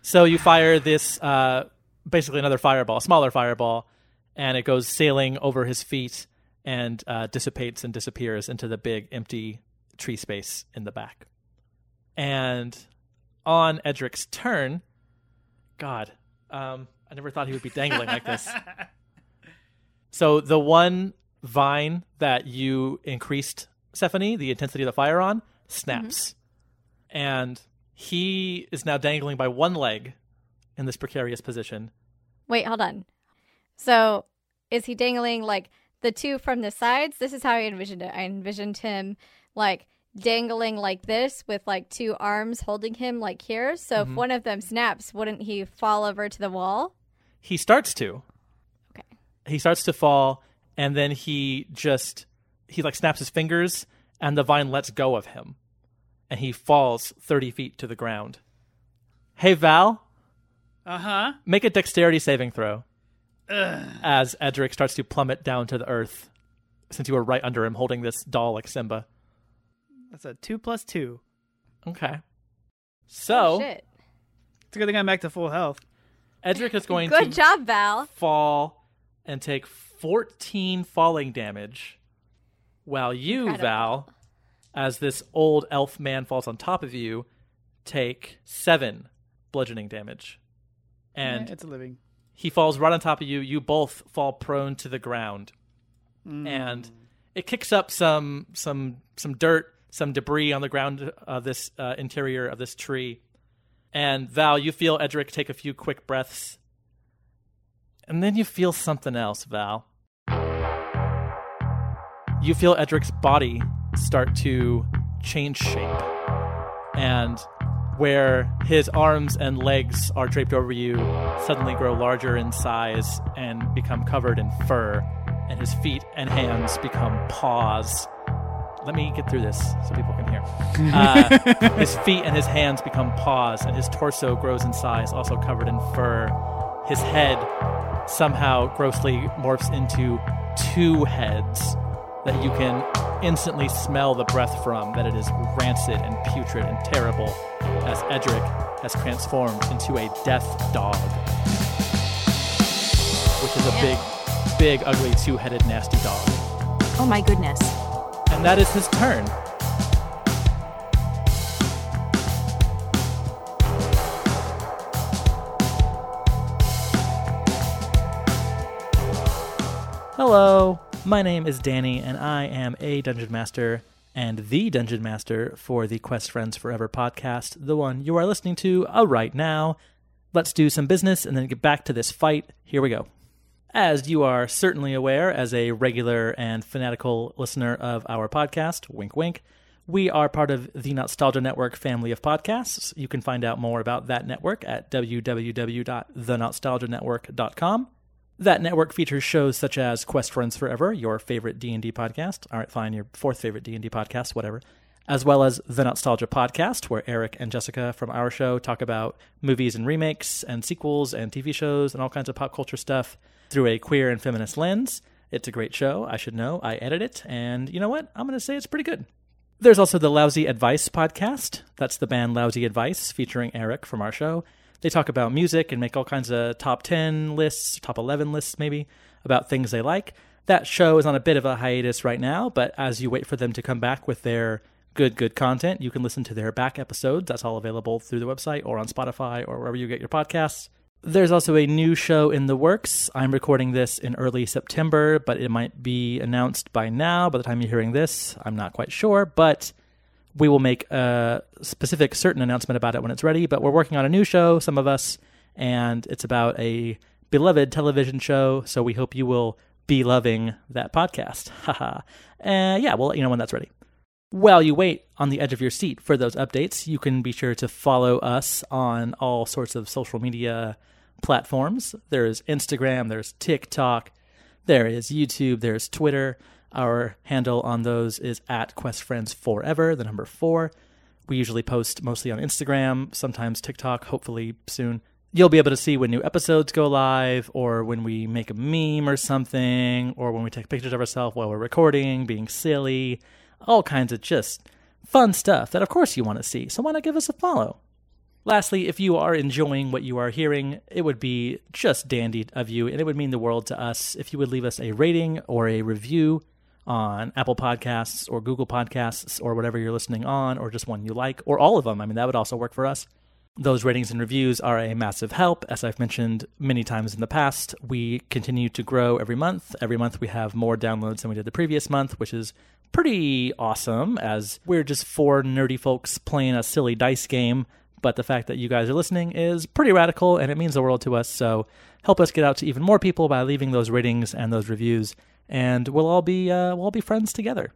So you fire this, basically another fireball, smaller fireball, and it goes sailing over his feet and dissipates and disappears into the big empty tree space in the back. And on Edric's turn, God, I never thought he would be dangling like this. So the one vine that you increased, Stephanie, the intensity of the fire on, snaps. Mm-hmm. And he is now dangling by one leg in this precarious position. Wait, hold on. So is he dangling like the two from the sides? This is how I envisioned it. I envisioned him like dangling like this with like two arms holding him like here. So if one of them snaps, wouldn't he fall over to the wall? He starts to. Okay. He starts to fall, and then he like snaps his fingers, and the vine lets go of him, and he falls 30 feet to the ground. Hey, Val. Uh-huh. Make a dexterity saving throw. Ugh. As Edric starts to plummet down to the earth, since you were right under him holding this doll like Simba. That's a 2 plus 2. Okay. So. Oh, shit. It's a good thing I'm back to full health. Edric is going good to job, Val. Fall and take 14 falling damage. While you, incredible, Val, as this old elf man falls on top of you, take 7 bludgeoning damage. And it's a living. He falls right on top of you. You both fall prone to the ground. And it kicks up some dirt, some debris on the ground of this interior of this tree. And Val, you feel Edric take a few quick breaths. And then you feel something else, Val. You feel Edric's body start to change shape, and where his arms and legs are draped over you, suddenly grow larger in size and become covered in fur, and his feet and hands become paws. Let me get through this so people can hear. His feet and his hands become paws, and his torso grows in size, also covered in fur. His head somehow grossly morphs into two heads that you can instantly smell the breath from, that it is rancid and putrid and terrible, as Edric has transformed into a death dog, which is a big, ugly, two-headed, nasty dog. Oh, my goodness. And that is his turn. Hello, my name is Danny, and I am a Dungeon Master and the Dungeon Master for the Quest Friends Forever podcast, the one you are listening to right now. Let's do some business and then get back to this fight. Here we go. As you are certainly aware, as a regular and fanatical listener of our podcast, wink, wink, we are part of the Nostalgia Network family of podcasts. You can find out more about that network at www.thenostalgianetwork.com. That network features shows such as Quest Friends Forever, your favorite D&D podcast. All right, fine, your fourth favorite D&D podcast, whatever. As well as The Nostalgia Podcast, where Eric and Jessica from our show talk about movies and remakes and sequels and TV shows and all kinds of pop culture stuff through a queer and feminist lens. It's a great show. I should know. I edit it. And you know what? I'm going to say it's pretty good. There's also the Lousy Advice podcast. That's the band Lousy Advice featuring Eric from our show. They talk about music and make all kinds of top 10 lists, top 11 lists maybe, about things they like. That show is on a bit of a hiatus right now, but as you wait for them to come back with their good content, you can listen to their back episodes. That's all available through the website or on Spotify or wherever you get your podcasts. There's also a new show in the works. I'm recording this in early September, but it might be announced by now. By the time you're hearing this, I'm not quite sure, but we will make a specific certain announcement about it when it's ready. But we're working on a new show, some of us, and it's about a beloved television show, so we hope you will be loving that podcast. Haha. Yeah, we'll let you know when that's ready. While you wait on the edge of your seat for those updates, you can be sure to follow us on all sorts of social media platforms. There is Instagram, there's TikTok, there is YouTube, there's Twitter. Our handle on those is at Quest Friends Forever, the number 4. We usually post mostly on Instagram, sometimes TikTok, hopefully soon. You'll be able to see when new episodes go live, or when we make a meme or something, or when we take pictures of ourselves while we're recording, being silly, all kinds of just fun stuff that of course you want to see. So why not give us a follow? Lastly, if you are enjoying what you are hearing, it would be just dandy of you, and it would mean the world to us if you would leave us a rating or a review on Apple Podcasts or Google Podcasts or whatever you're listening on, or just one you like, or all of them. I mean, that would also work for us. Those ratings and reviews are a massive help. As I've mentioned many times in the past, we continue to grow every month. Every month we have more downloads than we did the previous month, which is pretty awesome, as we're just four nerdy folks playing a silly dice game. But the fact that you guys are listening is pretty radical, and it means the world to us. So help us get out to even more people by leaving those ratings and those reviews, and we'll all be friends together.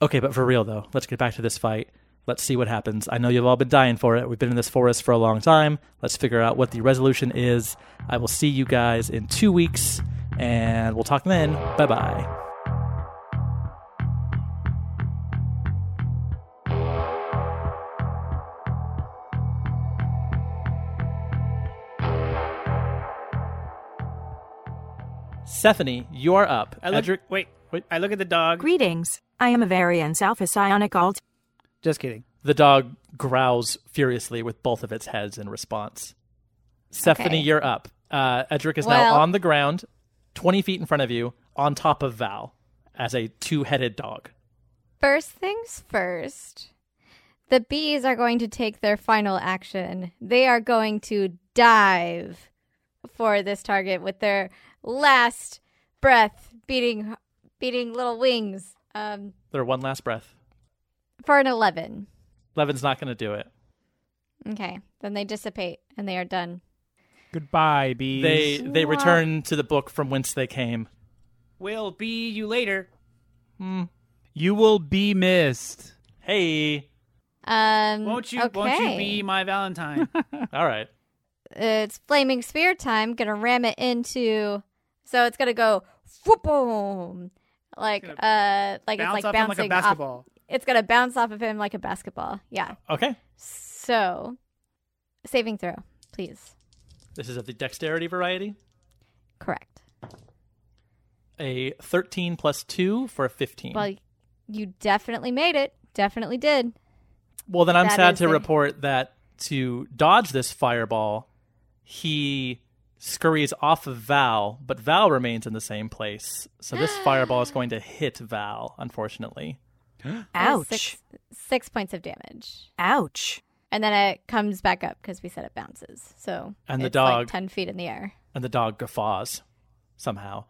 Okay, but for real though, let's get back to this fight. Let's see what happens. I know you've all been dying for it. We've been in this forest for a long time. Let's figure out what the resolution is. I will see you guys in 2 weeks, and we'll talk then. Bye-bye. Stephanie, you're up. Wait. I look at the dog. Greetings. I am a variant alpha psionic alt. Just kidding. The dog growls furiously with both of its heads in response. Stephanie, okay. You're up. Edric is now on the ground, 20 feet in front of you, on top of Val, as a two-headed dog. First things first. The bees are going to take their final action. They are going to dive for this target with their last breath, beating little wings. Their one last breath. For an 11. 11's not going to do it. Okay, then they dissipate and they are done. Goodbye, bees. They return to the book from whence they came. We'll be you later. You will be missed. Hey. Won't you be my Valentine? All right. It's Flaming Sphere time. Gonna ram it into. So it's gonna go boom, like it's like bouncing off him like a basketball. It's gonna bounce off of him like a basketball. Yeah. Okay. So, saving throw, please. This is of the dexterity variety. Correct. A 13 plus 2 for a 15. Well, you definitely made it. Definitely did. Well, then I'm sad to report that to dodge this fireball, he scurries off of Val, but Val remains in the same place. So this fireball is going to hit Val, unfortunately. Ouch. 6 points of damage. Ouch. And then it comes back up because we said it bounces. So and the dog, like 10 feet in the air. And the dog guffaws somehow.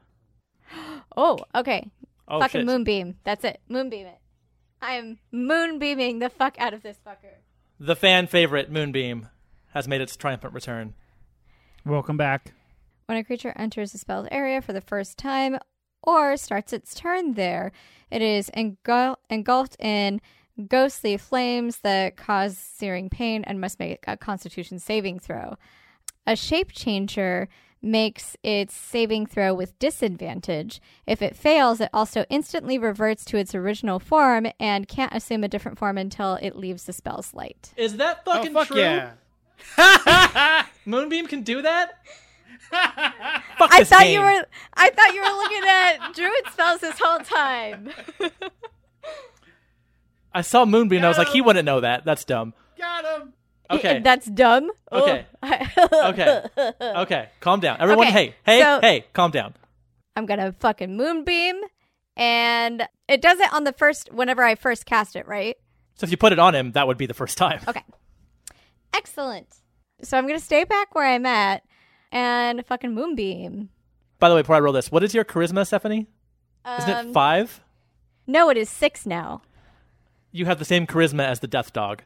Oh, okay. Oh, fucking shit. Moonbeam. That's it. Moonbeam it. I am moonbeaming the fuck out of this fucker. The fan favorite Moonbeam has made its triumphant return. Welcome back. When a creature enters the spell's area for the first time or starts its turn there, it is engulfed in ghostly flames that cause searing pain and must make a Constitution saving throw. A shape changer makes its saving throw with disadvantage. If it fails, it also instantly reverts to its original form and can't assume a different form until it leaves the spell's light. Is that fucking true? Yeah. Moonbeam can do that? Fuck this game. I thought you were looking at druid spells this whole time. I saw Moonbeam and I was like, he wouldn't know that. That's dumb. Got him. Okay. That's dumb. Okay. Okay. Calm down. Everyone, okay. Hey, calm down. I'm going to fucking Moonbeam. And it does it on the first, whenever I first cast it, right? So if you put it on him, that would be the first time. Okay. Excellent. So I'm going to stay back where I'm at and fucking Moonbeam. By the way, before I roll this, what is your charisma, Stephanie? Isn't it 5? No, it is 6 now. You have the same charisma as the death dog.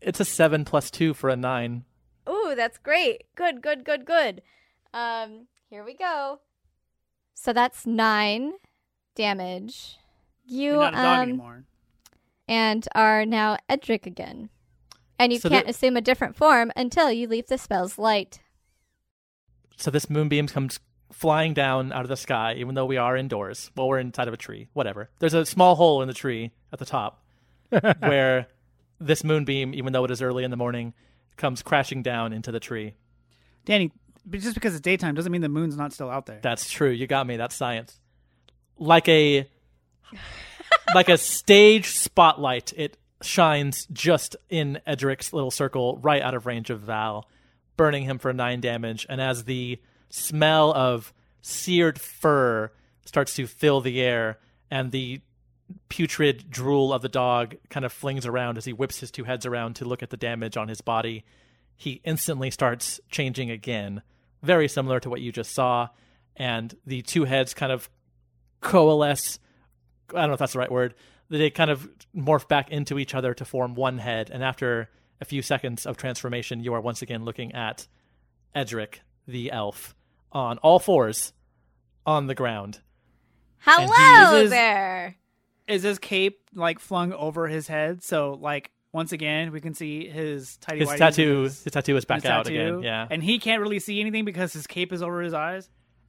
It's a 7 plus 2 for a 9. Ooh, that's great. Good. Here we go. So that's 9 damage. You're not a dog anymore. And are now Edric again. And you can't assume a different form until you leave the spell's light. So this Moonbeam comes flying down out of the sky, even though we are indoors. Well, we're inside of a tree. Whatever. There's a small hole in the tree at the top where this Moonbeam, even though it is early in the morning, comes crashing down into the tree. Danny, but just because it's daytime doesn't mean the moon's not still out there. That's true. You got me. That's science. Like a stage spotlight, it shines just in Edric's little circle right out of range of Val, burning him for 9 damage. And as the smell of seared fur starts to fill the air, and the putrid drool of the dog kind of flings around as he whips his 2 heads around to look at the damage on his body. He instantly starts changing again, very similar to what you just saw, and the 2 heads kind of coalesce. I don't know if that's the right word. They kind of morph back into each other to form one head, and after a few seconds of transformation, you are once again looking at Edric, the elf, on all fours on the ground. Hello there. Is his cape like flung over his head? So like once again we can see his tighty-whities. His tattoo is back out again. Yeah. And he can't really see anything because his cape is over his eyes.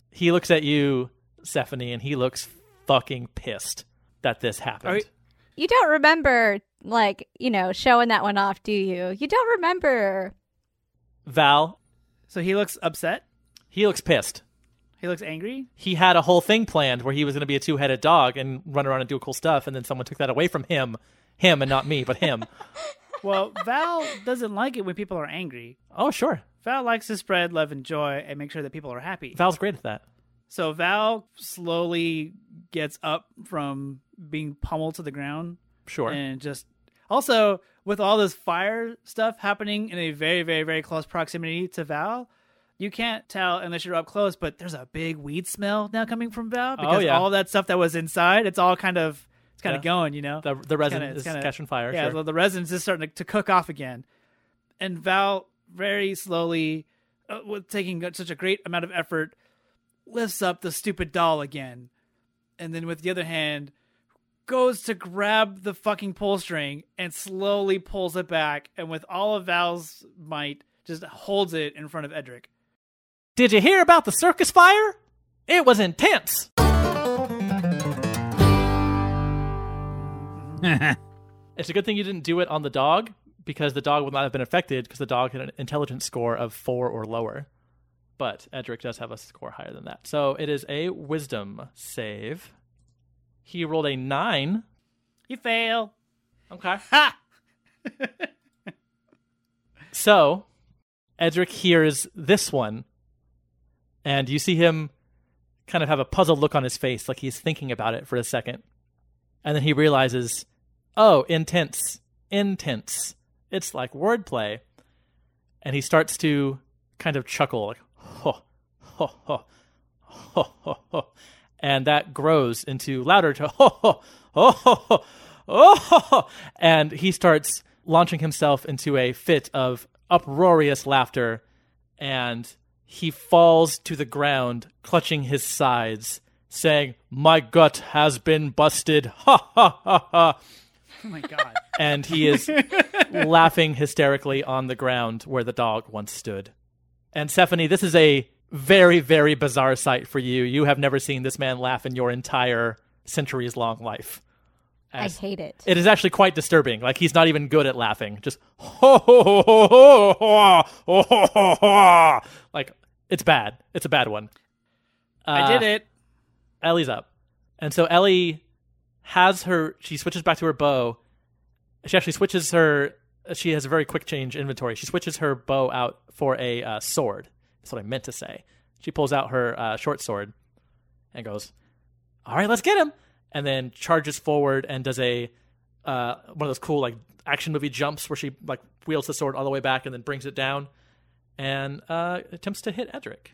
He looks at you, Stephanie, and he looks fucking pissed that this happened. You don't remember showing that one off, do you? You don't remember. Val. So he looks upset? He looks pissed. He looks angry? He had a whole thing planned where he was going to be a 2-headed dog and run around and do cool stuff, and then someone took that away from him. Him and not me, but him. Well, Val doesn't like it when people are angry. Oh, sure. Val likes to spread love and joy and make sure that people are happy. Val's great at that. So Val slowly gets up from being pummeled to the ground. Sure. And just... Also, with all this fire stuff happening in a very, very, very close proximity to Val, you can't tell unless you're up close, but there's a big weed smell now coming from Val because all that stuff that was inside, it's kind of going, you know? The resin is catching fire. Yeah, sure. The resin's just starting to cook off again. And Val very slowly, with taking such a great amount of effort, lifts up the stupid doll again, and then with the other hand goes to grab the fucking pull string and slowly pulls it back, and with all of Val's might just holds it in front of Edric. Did you hear about the circus fire? It was intense. It's a good thing you didn't do it on the dog, because the dog would not have been affected, because the dog had an intelligence score of 4 or lower. But Edric does have a score higher than that. So it is a wisdom save. He rolled a 9. You fail. Okay. Ha! So Edric hears this one, and you see him kind of have a puzzled look on his face, like he's thinking about it for a second. And then he realizes, oh, intense. It's like wordplay. And he starts to kind of chuckle, like, ho, ho, ho, ho, ho, ho. And that grows into louder, ho, ho, ho, ho, ho, ho. And he starts launching himself into a fit of uproarious laughter, and he falls to the ground, clutching his sides, saying, "My gut has been busted. Ha, ha, ha, ha." Oh, my God. And he is laughing hysterically on the ground where the dog once stood. And Stephanie, this is a very, very bizarre sight for you. You have never seen this man laugh in your entire centuries-long life. I hate it. It is actually quite disturbing. Like, he's not even good at laughing. Just, ho, ho, ho, ho, ho, ho, ho, ho, ho, ho. Like, it's bad. It's a bad one. I did it. Ellie's up. And so Ellie she switches back to her bow. She actually switches her, she has a very quick change inventory. She switches her bow out for a sword. That's what I meant to say. She pulls out her short sword and goes, all right, let's get him. And then charges forward and does a one of those cool like action movie jumps where she like wields the sword all the way back and then brings it down and attempts to hit Edric.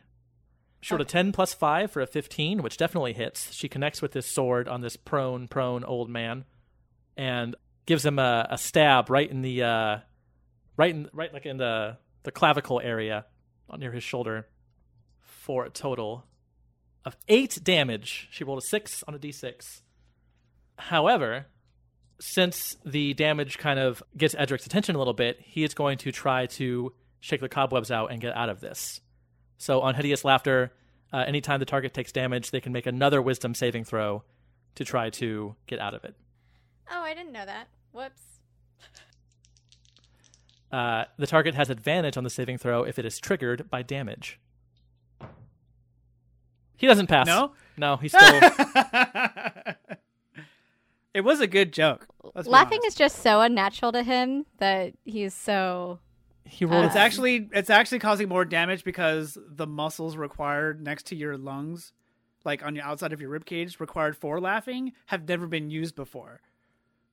She rolled a 10 plus 5 for a 15, which definitely hits. She connects with this sword on this prone old man and gives him a stab right in the right in the clavicle area near his shoulder for a total of 8 damage. She rolled a 6 on a d6. However, since the damage kind of gets Edric's attention a little bit, he is going to try to shake the cobwebs out and get out of this. So on Hideous Laughter, anytime the target takes damage, they can make another wisdom saving throw to try to get out of it. Oh, I didn't know that. Whoops. The target has advantage on the saving throw if it is triggered by damage. He doesn't pass. No, he's still... It was a good joke. Laughing is just so unnatural to him that he's so... It's actually causing more damage because the muscles required next to your lungs, like on your outside of your ribcage, required for laughing, have never been used before.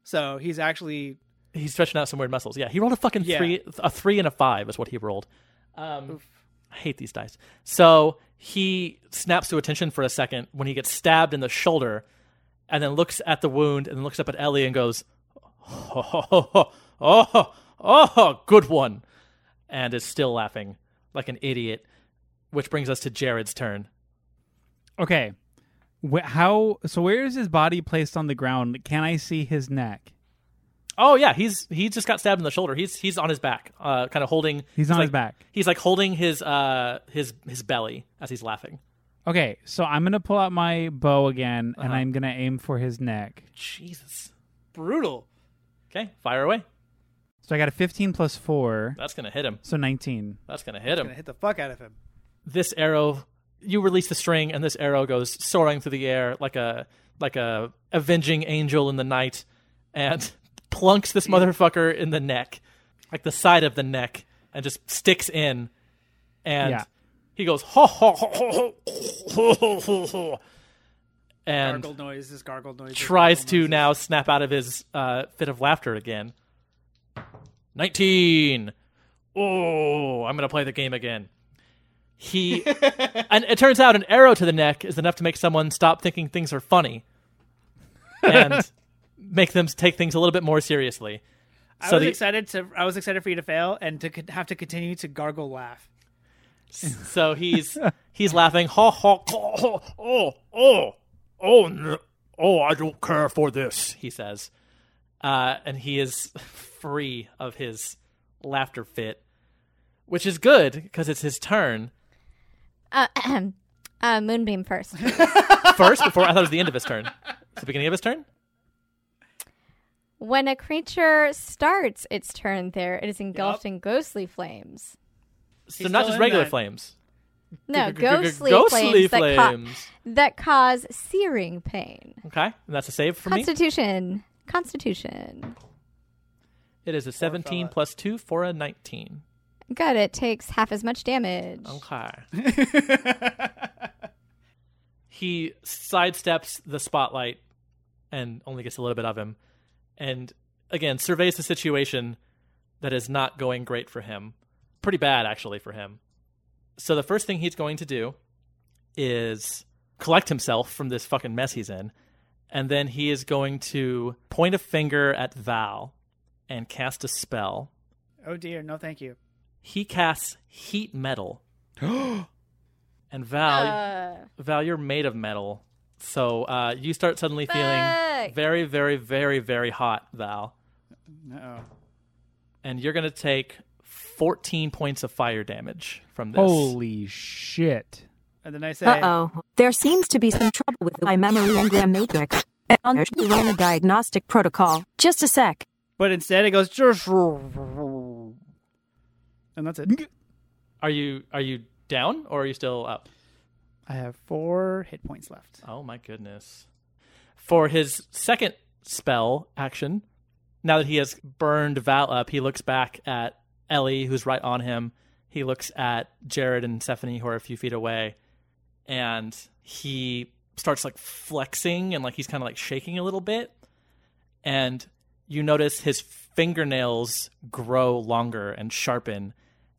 So he's stretching out some weird muscles. Yeah, he rolled a fucking 3 and a 5 is what he rolled. I hate these dice. So he snaps to attention for a second when he gets stabbed in the shoulder, and then looks at the wound and looks up at Ellie and goes, oh, good one. And is still laughing like an idiot, which brings us to Jared's turn. Okay. So where is his body placed on the ground? Can I see his neck? Oh, yeah. He just got stabbed in the shoulder. He's on his back, kind of holding... He's on his back. He's like holding his belly as he's laughing. Okay, so I'm going to pull out my bow again, and I'm going to aim for his neck. Jesus. Brutal. Okay, fire away. So I got a 15 plus 4. That's going to hit him. So 19. That's going to hit him. It's going to hit the fuck out of him. This arrow, you release the string, and this arrow goes soaring through the air like a avenging angel in the night, and plunks this motherfucker in the neck, like the side of the neck, and just sticks in. And he goes, ho, ho, ho, ho, ho, ho, ho, ho. And gargled noises. Tries to now snap out of his fit of laughter again. 19. Oh, I'm going to play the game again. And it turns out an arrow to the neck is enough to make someone stop thinking things are funny and make them take things a little bit more seriously. I was excited for you to fail and to have to continue to gargle laugh. So he's laughing. Ha ha! Oh! I don't care for this, he says, and he is free of his laughter fit, which is good because it's his turn. Moonbeam first. First, before I thought it was the end of his turn. It's the beginning of his turn. When a creature starts its turn there, it is engulfed in ghostly flames. So he's not just regular flames. No, ghostly flames. That cause searing pain. Okay, and that's a save for me? Constitution. It is a 17 plus 2 for a 19. Good, it takes half as much damage. Okay. He sidesteps the spotlight and only gets a little bit of him. And again, surveys the situation that is not going great for him. Pretty bad, actually, for him. So the first thing he's going to do is collect himself from this fucking mess he's in. And then he is going to point a finger at Val and cast a spell. Oh, dear. No, thank you. He casts heat metal. And Val, you're made of metal. So you start suddenly feeling very, very, very, very hot, Val. Uh-oh. And you're going to take 14 points of fire damage from this. Holy shit. And then I say... Uh-oh. There seems to be some trouble with my memory engram matrix. I'll need to run a diagnostic protocol. Just a sec. But instead it goes... And that's it. Are you down or are you still up? I have 4 hit points left. Oh, my goodness. For his second spell action, now that he has burned Val up, he looks back at Ellie, who's right on him. He looks at Jared and Stephanie, who are a few feet away, and he starts, flexing, and, he's kind of, shaking a little bit. And you notice his fingernails grow longer and sharpen,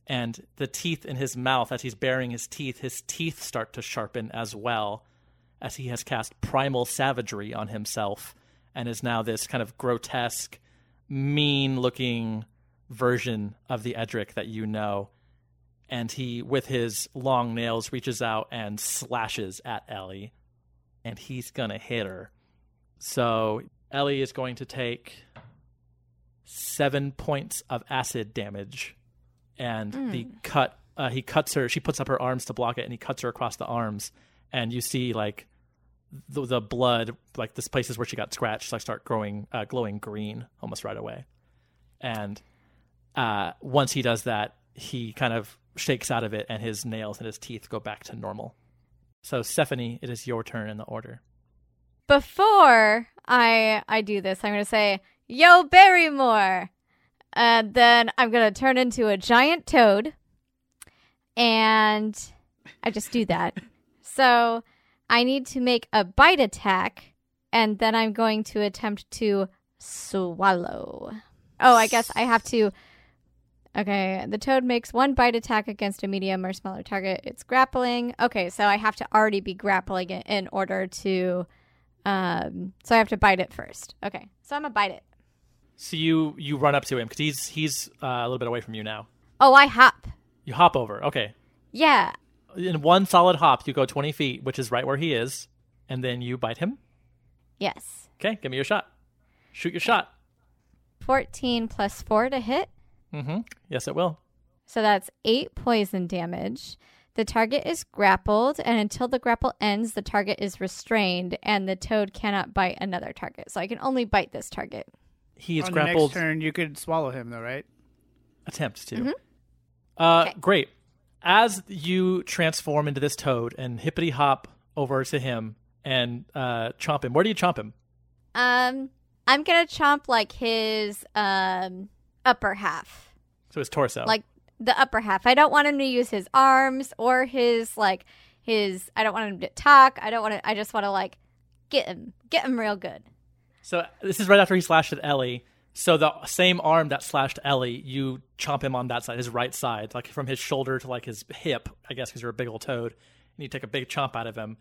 and the teeth in his mouth, as he's baring his teeth start to sharpen as well, as he has cast Primal Savagery on himself and is now this kind of grotesque, mean-looking version of the Edric that you know. And he, with his long nails, reaches out and slashes at Ellie. And he's going to hit her. So Ellie is going to take 7 points of acid damage. And the cut, he cuts her. She puts up her arms to block it, and he cuts her across the arms. And you see, the blood, this places where she got scratched, start growing, glowing green almost right away. And once he does that, he kind of shakes out of it, and his nails and his teeth go back to normal. So, Stephanie, it is your turn in the order. Before I do this, I'm going to say, "Yo, Barrymore!" And then I'm going to turn into a giant toad. And I just do that. So I need to make a bite attack. And then I'm going to attempt to swallow. Oh, I guess I have to. Okay. The toad makes one bite attack against a medium or smaller target. It's grappling. Okay. So I have to already be grappling it in order to. So I have to bite it first. Okay. So I'm going to bite it. So you run up to him because he's a little bit away from you now. Oh, I hop. You hop over. Okay. Yeah. In one solid hop, you go 20 feet, which is right where he is, and then you bite him? Yes. Okay, give me your shot. Shoot your shot. 14 plus 4 to hit? Mm-hmm. Yes, it will. So that's 8 poison damage. The target is grappled, and until the grapple ends, the target is restrained, and the toad cannot bite another target. So I can only bite this target. He is grappled. On the next turn, you could swallow him, though, right? Attempt to. Mm-hmm. Okay. Great. As you transform into this toad and hippity hop over to him and chomp him, where do you chomp him? I'm gonna chomp his upper half. So his torso. The upper half. I don't want him to use his arms or his. I don't want him to talk. I just want to get him real good. So this is right after he slashed at Ellie. So the same arm that slashed Ellie, you chomp him on that side, his right side, from his shoulder to his hip, I guess, because you're a big old toad. And you take a big chomp out of him.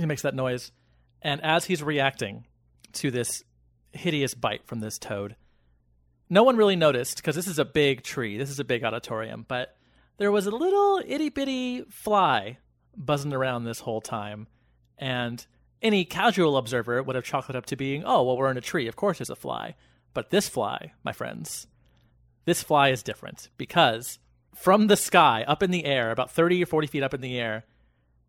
He makes that noise. And as he's reacting to this hideous bite from this toad, no one really noticed because this is a big tree. This is a big auditorium. But there was a little itty-bitty fly buzzing around this whole time, and any casual observer would have chalked it up to being, oh, well, we're in a tree, of course there's a fly. But this fly, my friends, this fly is different, because from the sky, up in the air, about 30 or 40 feet up in the air,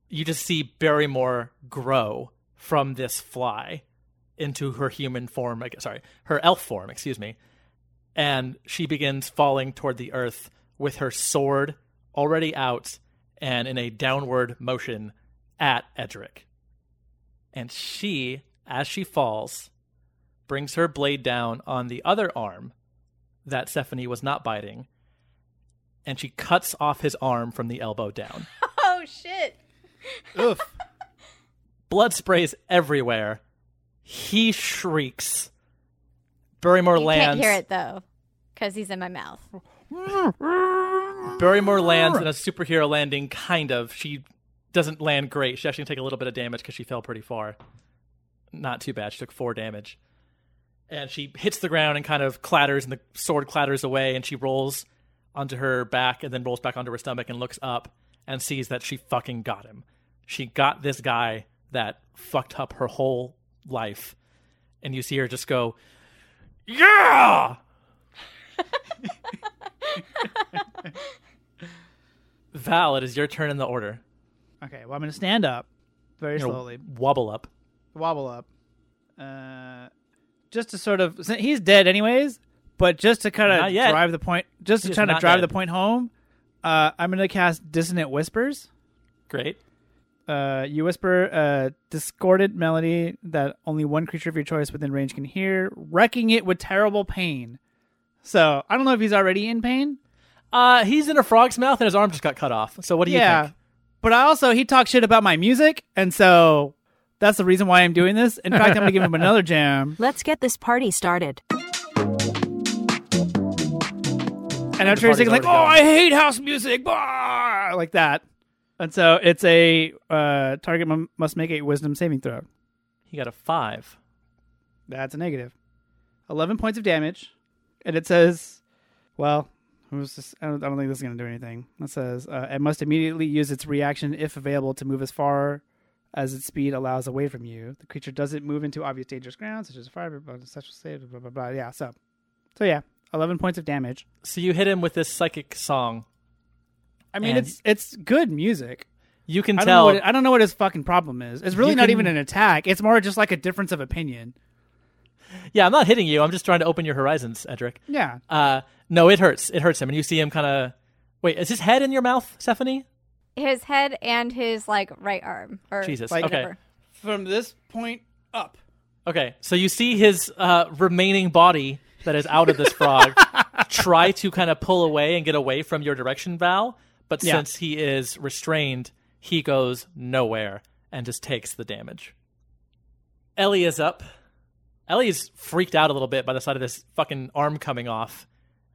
you just see Barrymore grow from this fly into her human form, her elf form, and she begins falling toward the earth with her sword already out and in a downward motion at Edric. And she, as she falls, brings her blade down on the other arm that Stephanie was not biting, and she cuts off his arm from the elbow down. Oh, shit. Oof. Blood sprays everywhere. He shrieks. Barrymore lands. You can't hear it, though, because he's in my mouth. Barrymore lands in a superhero landing, kind of. She doesn't land great. She actually took a little bit of damage because she fell pretty far. Not too bad. She took 4 damage. And she hits the ground and kind of clatters, and the sword clatters away, and she rolls onto her back and then rolls back onto her stomach and looks up and sees that she fucking got him. She got this guy that fucked up her whole life. And you see her just go, yeah! Val, it is your turn in the order. Okay, well, I'm going to stand up very slowly. Wobble up. Just to sort of, he's dead anyways, but just to kind of drive the point, home, I'm going to cast Dissonant Whispers. Great. You whisper a discordant melody that only one creature of your choice within range can hear, wrecking it with terrible pain. So I don't know if he's already in pain. He's in a frog's mouth and his arm just got cut off. So what do you think? But he talks shit about my music, and so that's the reason why I'm doing this. In fact, I'm going to give him another jam. Let's get this party started. And after he's like, I hate house music, bah! Like that. And so it's a target must make a wisdom saving throw. He got a 5. That's a negative. 11 points of damage. And it says, I don't think this is going to do anything. It says, it must immediately use its reaction, if available, to move as far as its speed allows away from you. The creature doesn't move into obvious dangerous ground, such as a fire, such as a blah, blah, blah. Yeah, so 11 points of damage. So you hit him with this psychic song. I mean, it's good music. You can tell. I don't know what his fucking problem is. It's really not even an attack. It's more just like a difference of opinion. Yeah, I'm not hitting you. I'm just trying to open your horizons, Edric. Yeah. No, it hurts. It hurts him. And you see him kind of... Wait, is his head in your mouth, Stephanie? His head and his, right arm. Or Jesus. Okay. From this point up. Okay, so you see his remaining body that is out of this frog try to kind of pull away and get away from your direction, Val. But since he is restrained, he goes nowhere and just takes the damage. Ellie is up. Ellie is freaked out a little bit by the sight of this fucking arm coming off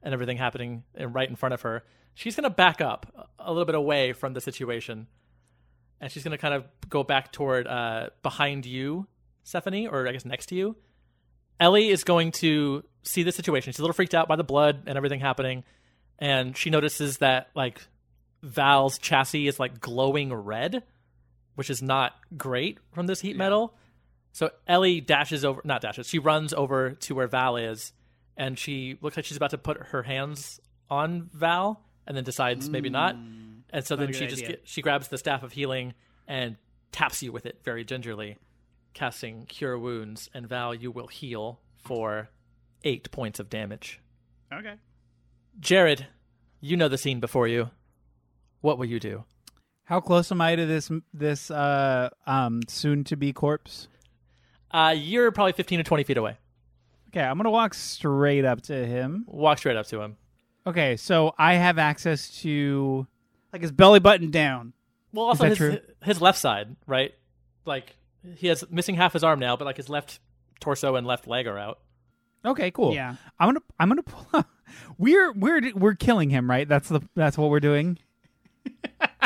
and everything happening right in front of her. She's going to back up a little bit away from the situation. And she's going to kind of go back toward behind you, Stephanie, or I guess next to you. Ellie is going to see the situation. She's a little freaked out by the blood and everything happening. And she notices that, Val's chassis is glowing red, which is not great from this heat metal. So Ellie she runs over to where Val is, and she looks like she's about to put her hands on Val and then decides maybe not. And so then she grabs the Staff of Healing and taps you with it very gingerly, casting Cure Wounds. And Val, you will heal for 8 points of damage. Okay. Jared, you know the scene before you. What will you do? How close am I to this soon-to-be corpse? You're probably 15 or 20 feet away. Okay, I'm going to walk straight up to him. Okay, so I have access to... his belly button down. Well, also his left side, right? He has missing half his arm now, but his left torso and left leg are out. Okay, cool. Yeah. I'm gonna pull up. We're killing him, right? That's what we're doing.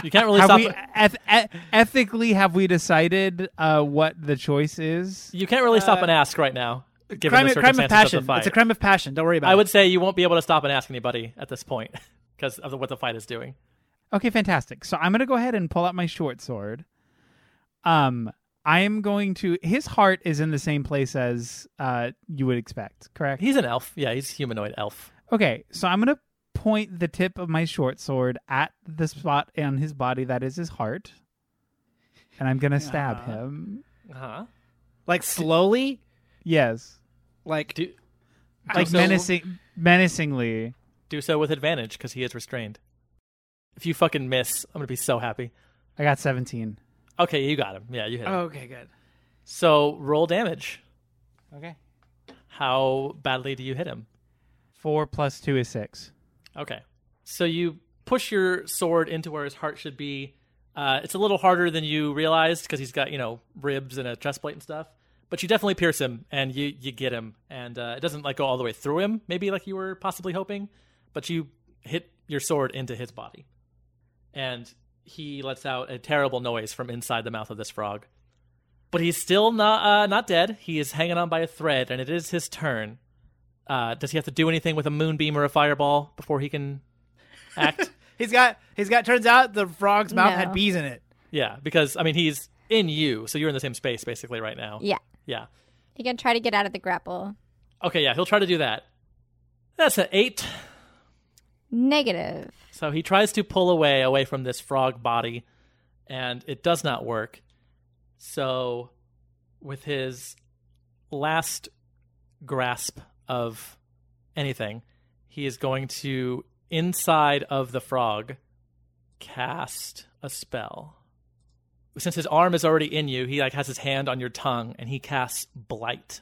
You can't really stop. Ethically, have we decided what the choice is? You can't really stop and ask right now. Crime of passion. It's a crime of passion. Don't worry about it. I would say you won't be able to stop and ask anybody at this point because of what the fight is doing. Okay, fantastic. So I'm going to go ahead and pull out my short sword. I am going to... His heart is in the same place as you would expect, correct? He's an elf. Yeah, he's a humanoid elf. Okay, so I'm going to point the tip of my short sword at the spot on his body that is his heart. And I'm going to stab him. Uh-huh. Like slowly? Yes. Like... menacingly. Do so with advantage, because he is restrained. If you fucking miss, I'm going to be so happy. I got 17. Okay, you got him. Yeah, you hit him. Okay, good. So roll damage. Okay. How badly do you hit him? 4 + 2 is 6. Okay. So you push your sword into where his heart should be. It's a little harder than you realized, because he's got, ribs and a chest plate and stuff. But you definitely pierce him, and you get him. And it doesn't go all the way through him, maybe like you were possibly hoping. But you hit your sword into his body. And he lets out a terrible noise from inside the mouth of this frog. But he's still not dead. He is hanging on by a thread, and it is his turn. Does he have to do anything with a moonbeam or a fireball before he can act? He's got. Turns out the frog's mouth had bees in it. Yeah, because he's in you, so you're in the same space basically right now. Yeah. Yeah. He can try to get out of the grapple. Okay, yeah, he'll try to do that. That's an 8. Negative. So he tries to pull away from this frog body, and it does not work. So with his last grasp of anything, he is going to, inside of the frog, cast a spell. Since his arm is already in you, he has his hand on your tongue, and he casts Blight.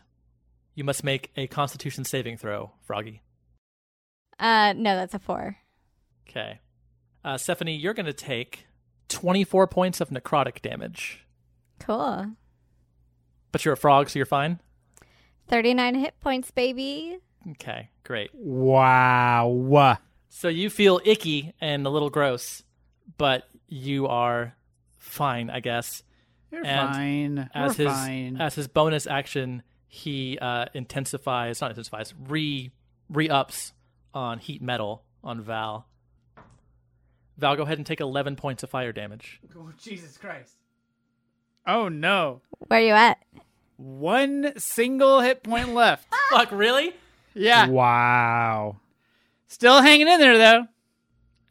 You must make a Constitution saving throw, Froggy. No, that's a 4. Okay. Stephanie, you're going to take 24 points of necrotic damage. Cool. But you're a frog, so you're fine? 39 hit points, baby. Okay, great. Wow. So you feel icky and a little gross, but you are fine, I guess. You're fine. As his bonus action, he re-ups on heat metal on Val. Val, go ahead and take 11 points of fire damage. Oh, Jesus Christ. Oh, no. Where are you at? 1 single hit point left. Fuck, really? Yeah. Wow. Still hanging in there, though.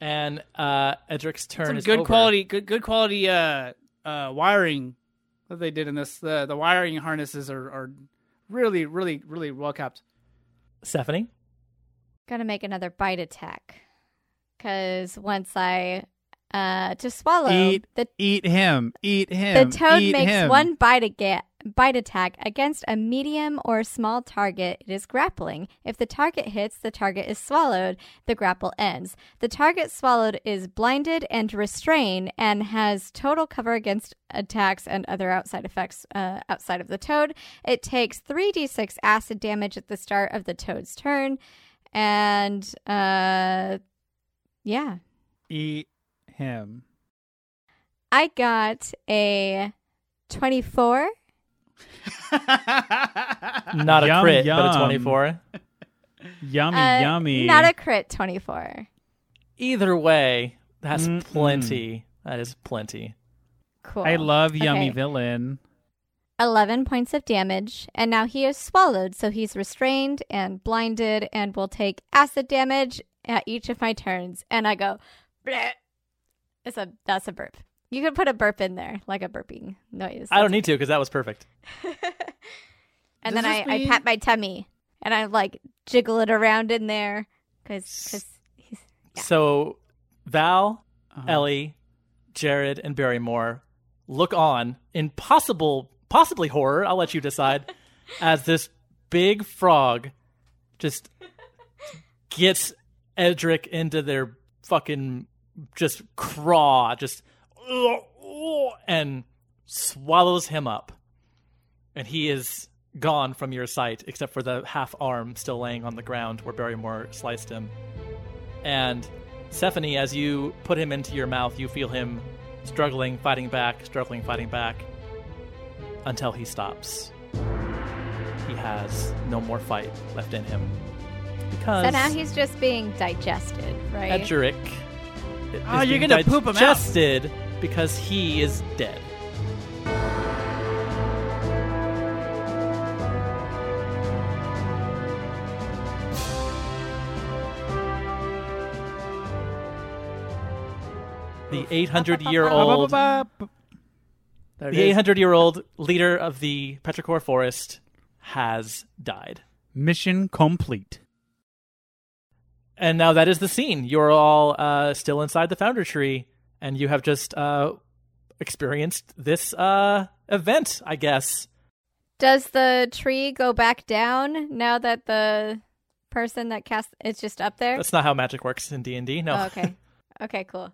And Edric's turn is over. Good quality wiring that they did in this. The wiring harnesses are really, really, really well kept. Stephanie? Gonna make another bite attack, because once I just swallow, eat him. The toad makes one bite attack against a medium or small target it is grappling. If the target hits, the target is swallowed. The grapple ends. The target swallowed is blinded and restrained and has total cover against attacks and other outside effects outside of the toad. It takes 3d6 acid damage at the start of the toad's turn. And, yeah. Eat him. I got a 24. Not a crit, but a 24. Yummy. Not a crit, 24. Either way, that's plenty. That is plenty. Cool. I love yummy villain. 11 points of damage, and now he is swallowed, so he's restrained and blinded and will take acid damage at each of my turns. And I go, bleh. That's a burp. You could put a burp in there, like a burping noise. I don't need to, because that was perfect. And then I pat my tummy, and I jiggle it around in there, because he's... Yeah. So Val, Ellie, Jared, and Barrymore look on in possibly horror, I'll let you decide, as this big frog just gets Edric into their fucking craw, and swallows him up. And he is gone from your sight, except for the half arm still laying on the ground where Barrymore sliced him. And Stephanie, as you put him into your mouth, you feel him struggling, fighting back, until he stops. He has no more fight left in him. Because so now he's just being digested, right? Edric Oh, you're going to poop him out. Digested because he is dead. The 800-year-old... The 800-year-old leader of the Petrichor Forest has died. Mission complete. And now that is the scene. You're all still inside the Founder Tree, and you have just experienced this event, I guess. Does the tree go back down now that the person that cast it's just up there? That's not how magic works in D&D, no. Oh, okay. Okay, cool.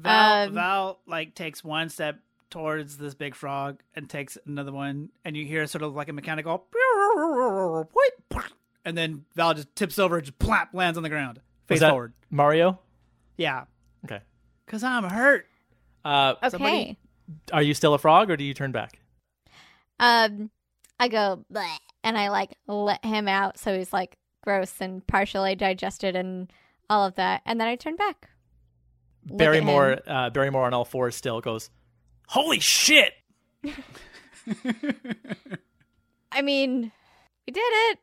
Val like takes one step towards this big frog and takes another one, and you hear sort of like a mechanical, and then Val just tips over and just plap, lands on the ground, face forward. Mario? Yeah. Okay. Because I'm hurt. Okay. Somebody, are you still a frog, or do you turn back? I go, bleh, and I like let him out, so he's like gross and partially digested and all of that, and then I turn back. Barrymore on all fours still goes, holy shit! I mean, we did it.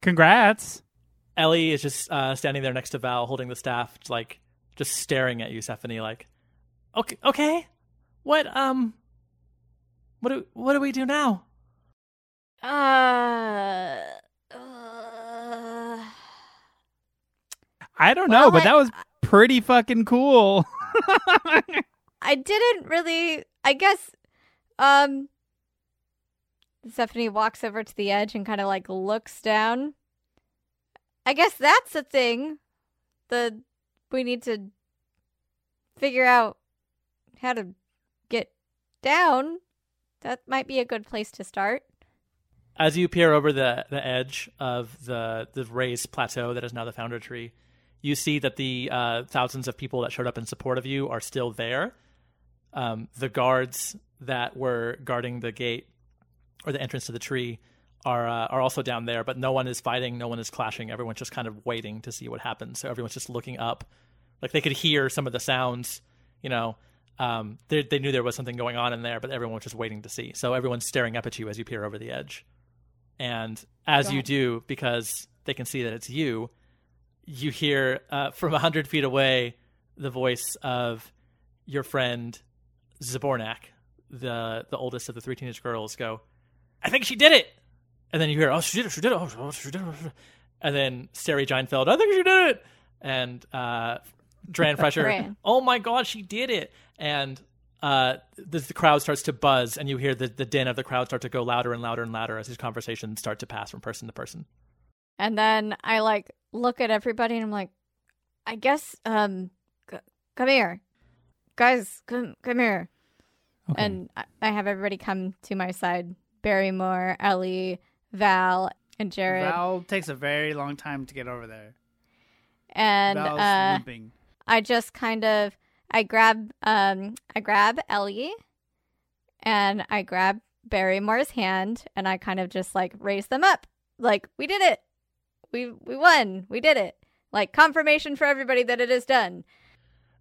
Congrats. Ellie is just standing there next to Val, holding the staff, like just staring at you, Stephanie. Like, okay, what do we do now? I don't know, but that was pretty fucking cool. I didn't really, I guess, Stephanie walks over to the edge and kind of like looks down. I guess that's a thing. We need to figure out how to get down. That might be a good place to start. As you peer over the edge of the raised plateau that is now the Founder Tree, you see that the thousands of people that showed up in support of you are still there. The guards that were guarding the gate or the entrance to the tree are also down there, but no one is fighting, no one is clashing. Everyone's just kind of waiting to see what happens. So everyone's just looking up. Like they could hear some of the sounds, you know. They knew there was something going on in there, but everyone was just waiting to see. So everyone's staring up at you as you peer over the edge. And as you do, because they can see that it's you, you hear from 100 feet away the voice of your friend Zbornak, the oldest of the three teenage girls, go, I think she did it. And then you hear, oh, she did it. Oh, she did it. And then Sari Seinfeld, I think she did it. And Dran Fresher, oh my God, she did it. And the crowd starts to buzz, and you hear the din of the crowd start to go louder and louder and louder as these conversations start to pass from person to person. And then I like look at everybody and I'm like, I guess, come here. Guys, come here. Okay. And I have everybody come to my side. Barrymore, Ellie, Val, and Jared. Val takes a very long time to get over there. And Val's limping. I just kind of, I grab Ellie and I grab Barrymore's hand and I kind of just like raise them up. Like, we did it. We won. We did it. Like, confirmation for everybody that it is done.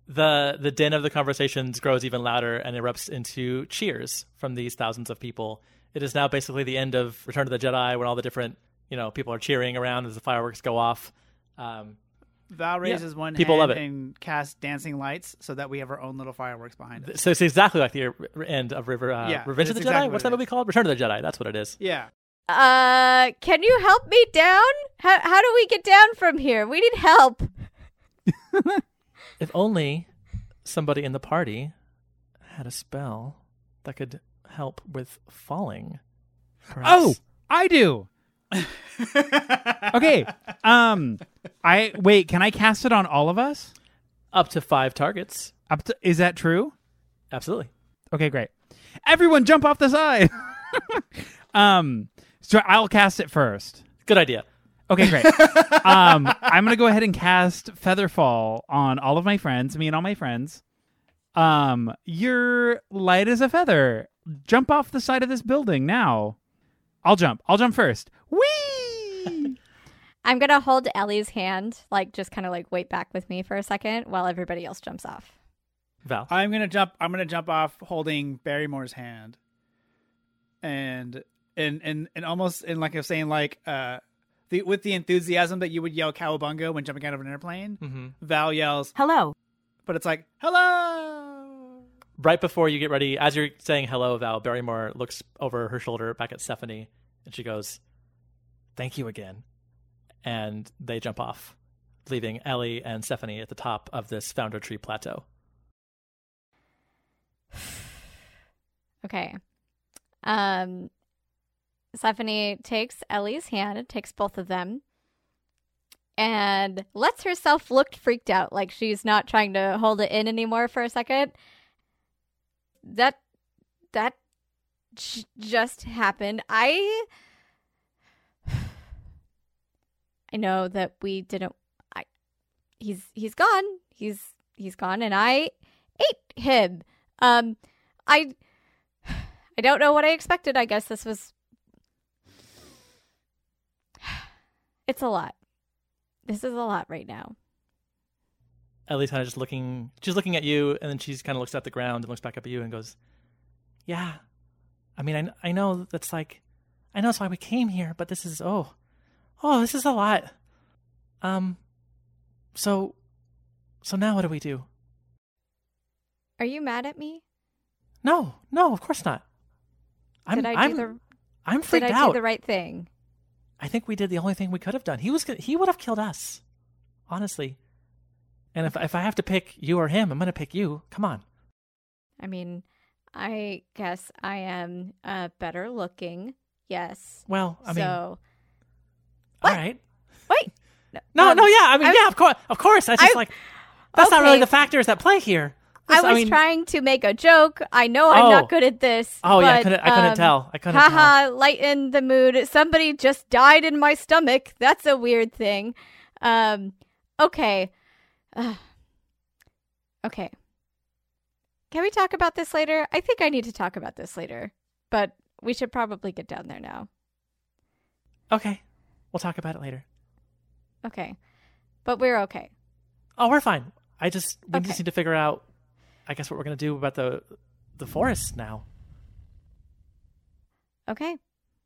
The din of the conversations grows even louder and erupts into cheers from these thousands of people. It is now basically the end of Return of the Jedi when all the different, you know, people are cheering around as the fireworks go off. Val raises one hand and casts dancing lights so that we have our own little fireworks behind us. So it's exactly like the end of Revenge of the Jedi? What's that movie called? Return of the Jedi. That's what it is. Yeah. Can you help me down? How do we get down from here? We need help. If only somebody in the party had a spell that could help with falling. Perhaps. Oh, I do. Okay. Can I cast it on all of us? Up to 5 targets. Is that true? Absolutely. Okay, great. Everyone jump off the side. So I'll cast it first. Good idea. Okay, great. I'm going to go ahead and cast Featherfall on all of my friends, me and all my friends. You're light as a feather. Jump off the side of this building now. I'll jump first. Whee! I'm going to hold Ellie's hand, like just kind of like wait back with me for a second while everybody else jumps off. Val. I'm going to jump off holding Barrymore's hand. And almost in like I'm saying like with the enthusiasm that you would yell cowabunga when jumping out of an airplane, mm-hmm. Val yells hello. But it's like hello. Right before you get ready, as you're saying hello, Val, Barrymore looks over her shoulder back at Stephanie and she goes, "Thank you again." And they jump off, leaving Ellie and Stephanie at the top of this Founder Tree plateau. Okay. Stephanie takes Ellie's hand, takes both of them, and lets herself look freaked out, like she's not trying to hold it in anymore for a second. That just happened. I know that we didn't. He's gone. He's gone, and I ate him. I don't know what I expected. I guess this was. It's a lot. This is a lot right now. Ellie's kind of just looking. She's looking at you, and then she kind of looks at the ground and looks back up at you and goes, "Yeah, I mean, I know that's like, I know that's why we came here, but this is this is a lot. So now what do we do? Are you mad at me? No, of course not. I'm freaked out. Did I do the right thing? I think we did the only thing we could have done. He would have killed us, honestly. And if I have to pick you or him, I'm going to pick you. Come on. I mean, I guess I am better looking. Yes. Well, I mean. So. What? All right. Wait. No, yeah. I mean, yeah, of course. That's not really the factors at play here. I was trying to make a joke. I know I'm not good at this. Yeah, I couldn't tell. I couldn't tell. Lighten the mood. Somebody just died in my stomach. That's a weird thing. Okay. Okay. Can we talk about this later? I think I need to talk about this later, but we should probably get down there now. Okay. We'll talk about it later. Okay. But we're okay. Oh, we're fine. We just need to figure out, I guess, what we're going to do about the forest now. Okay.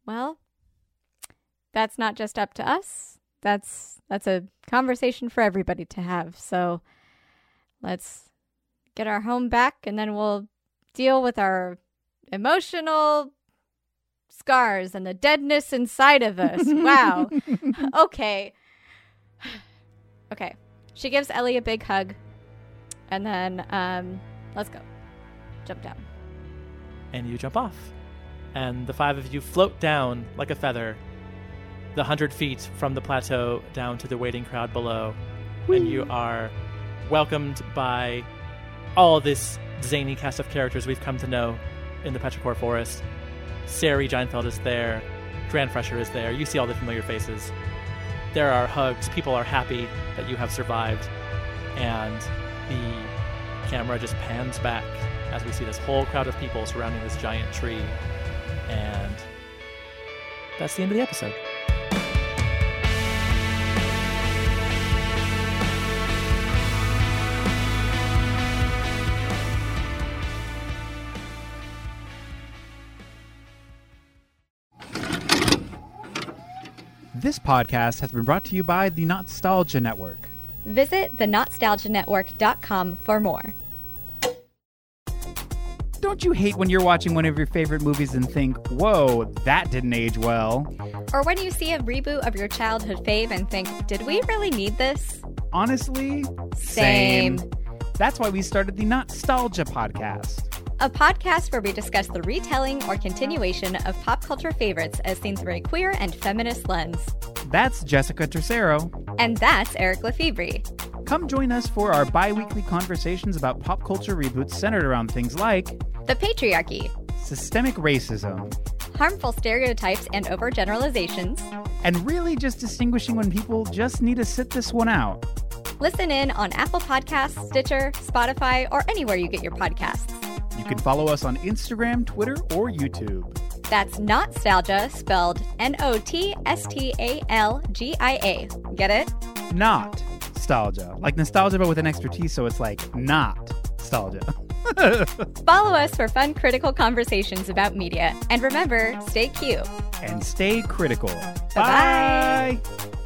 Well, that's not just up to us. That's a conversation for everybody to have. So let's get our home back and then we'll deal with our emotional scars and the deadness inside of us. Wow. Okay. She gives Ellie a big hug and then let's go. Jump down. And you jump off. And the five of you float down like a feather, the 100 feet from the plateau down to the waiting crowd below. Whee. And you are welcomed by all this zany cast of characters we've come to know in the Petrichor Forest. Sari Seinfeld is there. Grand Fresher is there. You see all the familiar faces. There are hugs. People are happy that you have survived. And the camera just pans back as we see this whole crowd of people surrounding this giant tree. And that's the end of the episode. This podcast has been brought to you by the Nostalgia Network. Visit thenostalgianetwork.com for more. Don't you hate when you're watching one of your favorite movies and think, whoa, that didn't age well? Or when you see a reboot of your childhood fave and think, did we really need this? Honestly, same. That's why we started the Nostalgia Podcast. A podcast where we discuss the retelling or continuation of pop culture favorites as seen through a queer and feminist lens. That's Jessica Tercero. And that's Eric Lefebvre. Come join us for our bi-weekly conversations about pop culture reboots centered around things like the patriarchy, systemic racism, harmful stereotypes and overgeneralizations, and really just distinguishing when people just need to sit this one out. Listen in on Apple Podcasts, Stitcher, Spotify, or anywhere you get your podcasts. You can follow us on Instagram, Twitter, or YouTube. That's Nostalgia, spelled Notstalgia. Get it? Not nostalgia. Like nostalgia, but with an extra T, so it's like not nostalgia. Follow us for fun, critical conversations about media. And remember, stay cute. And stay critical. Bye-bye. Bye-bye.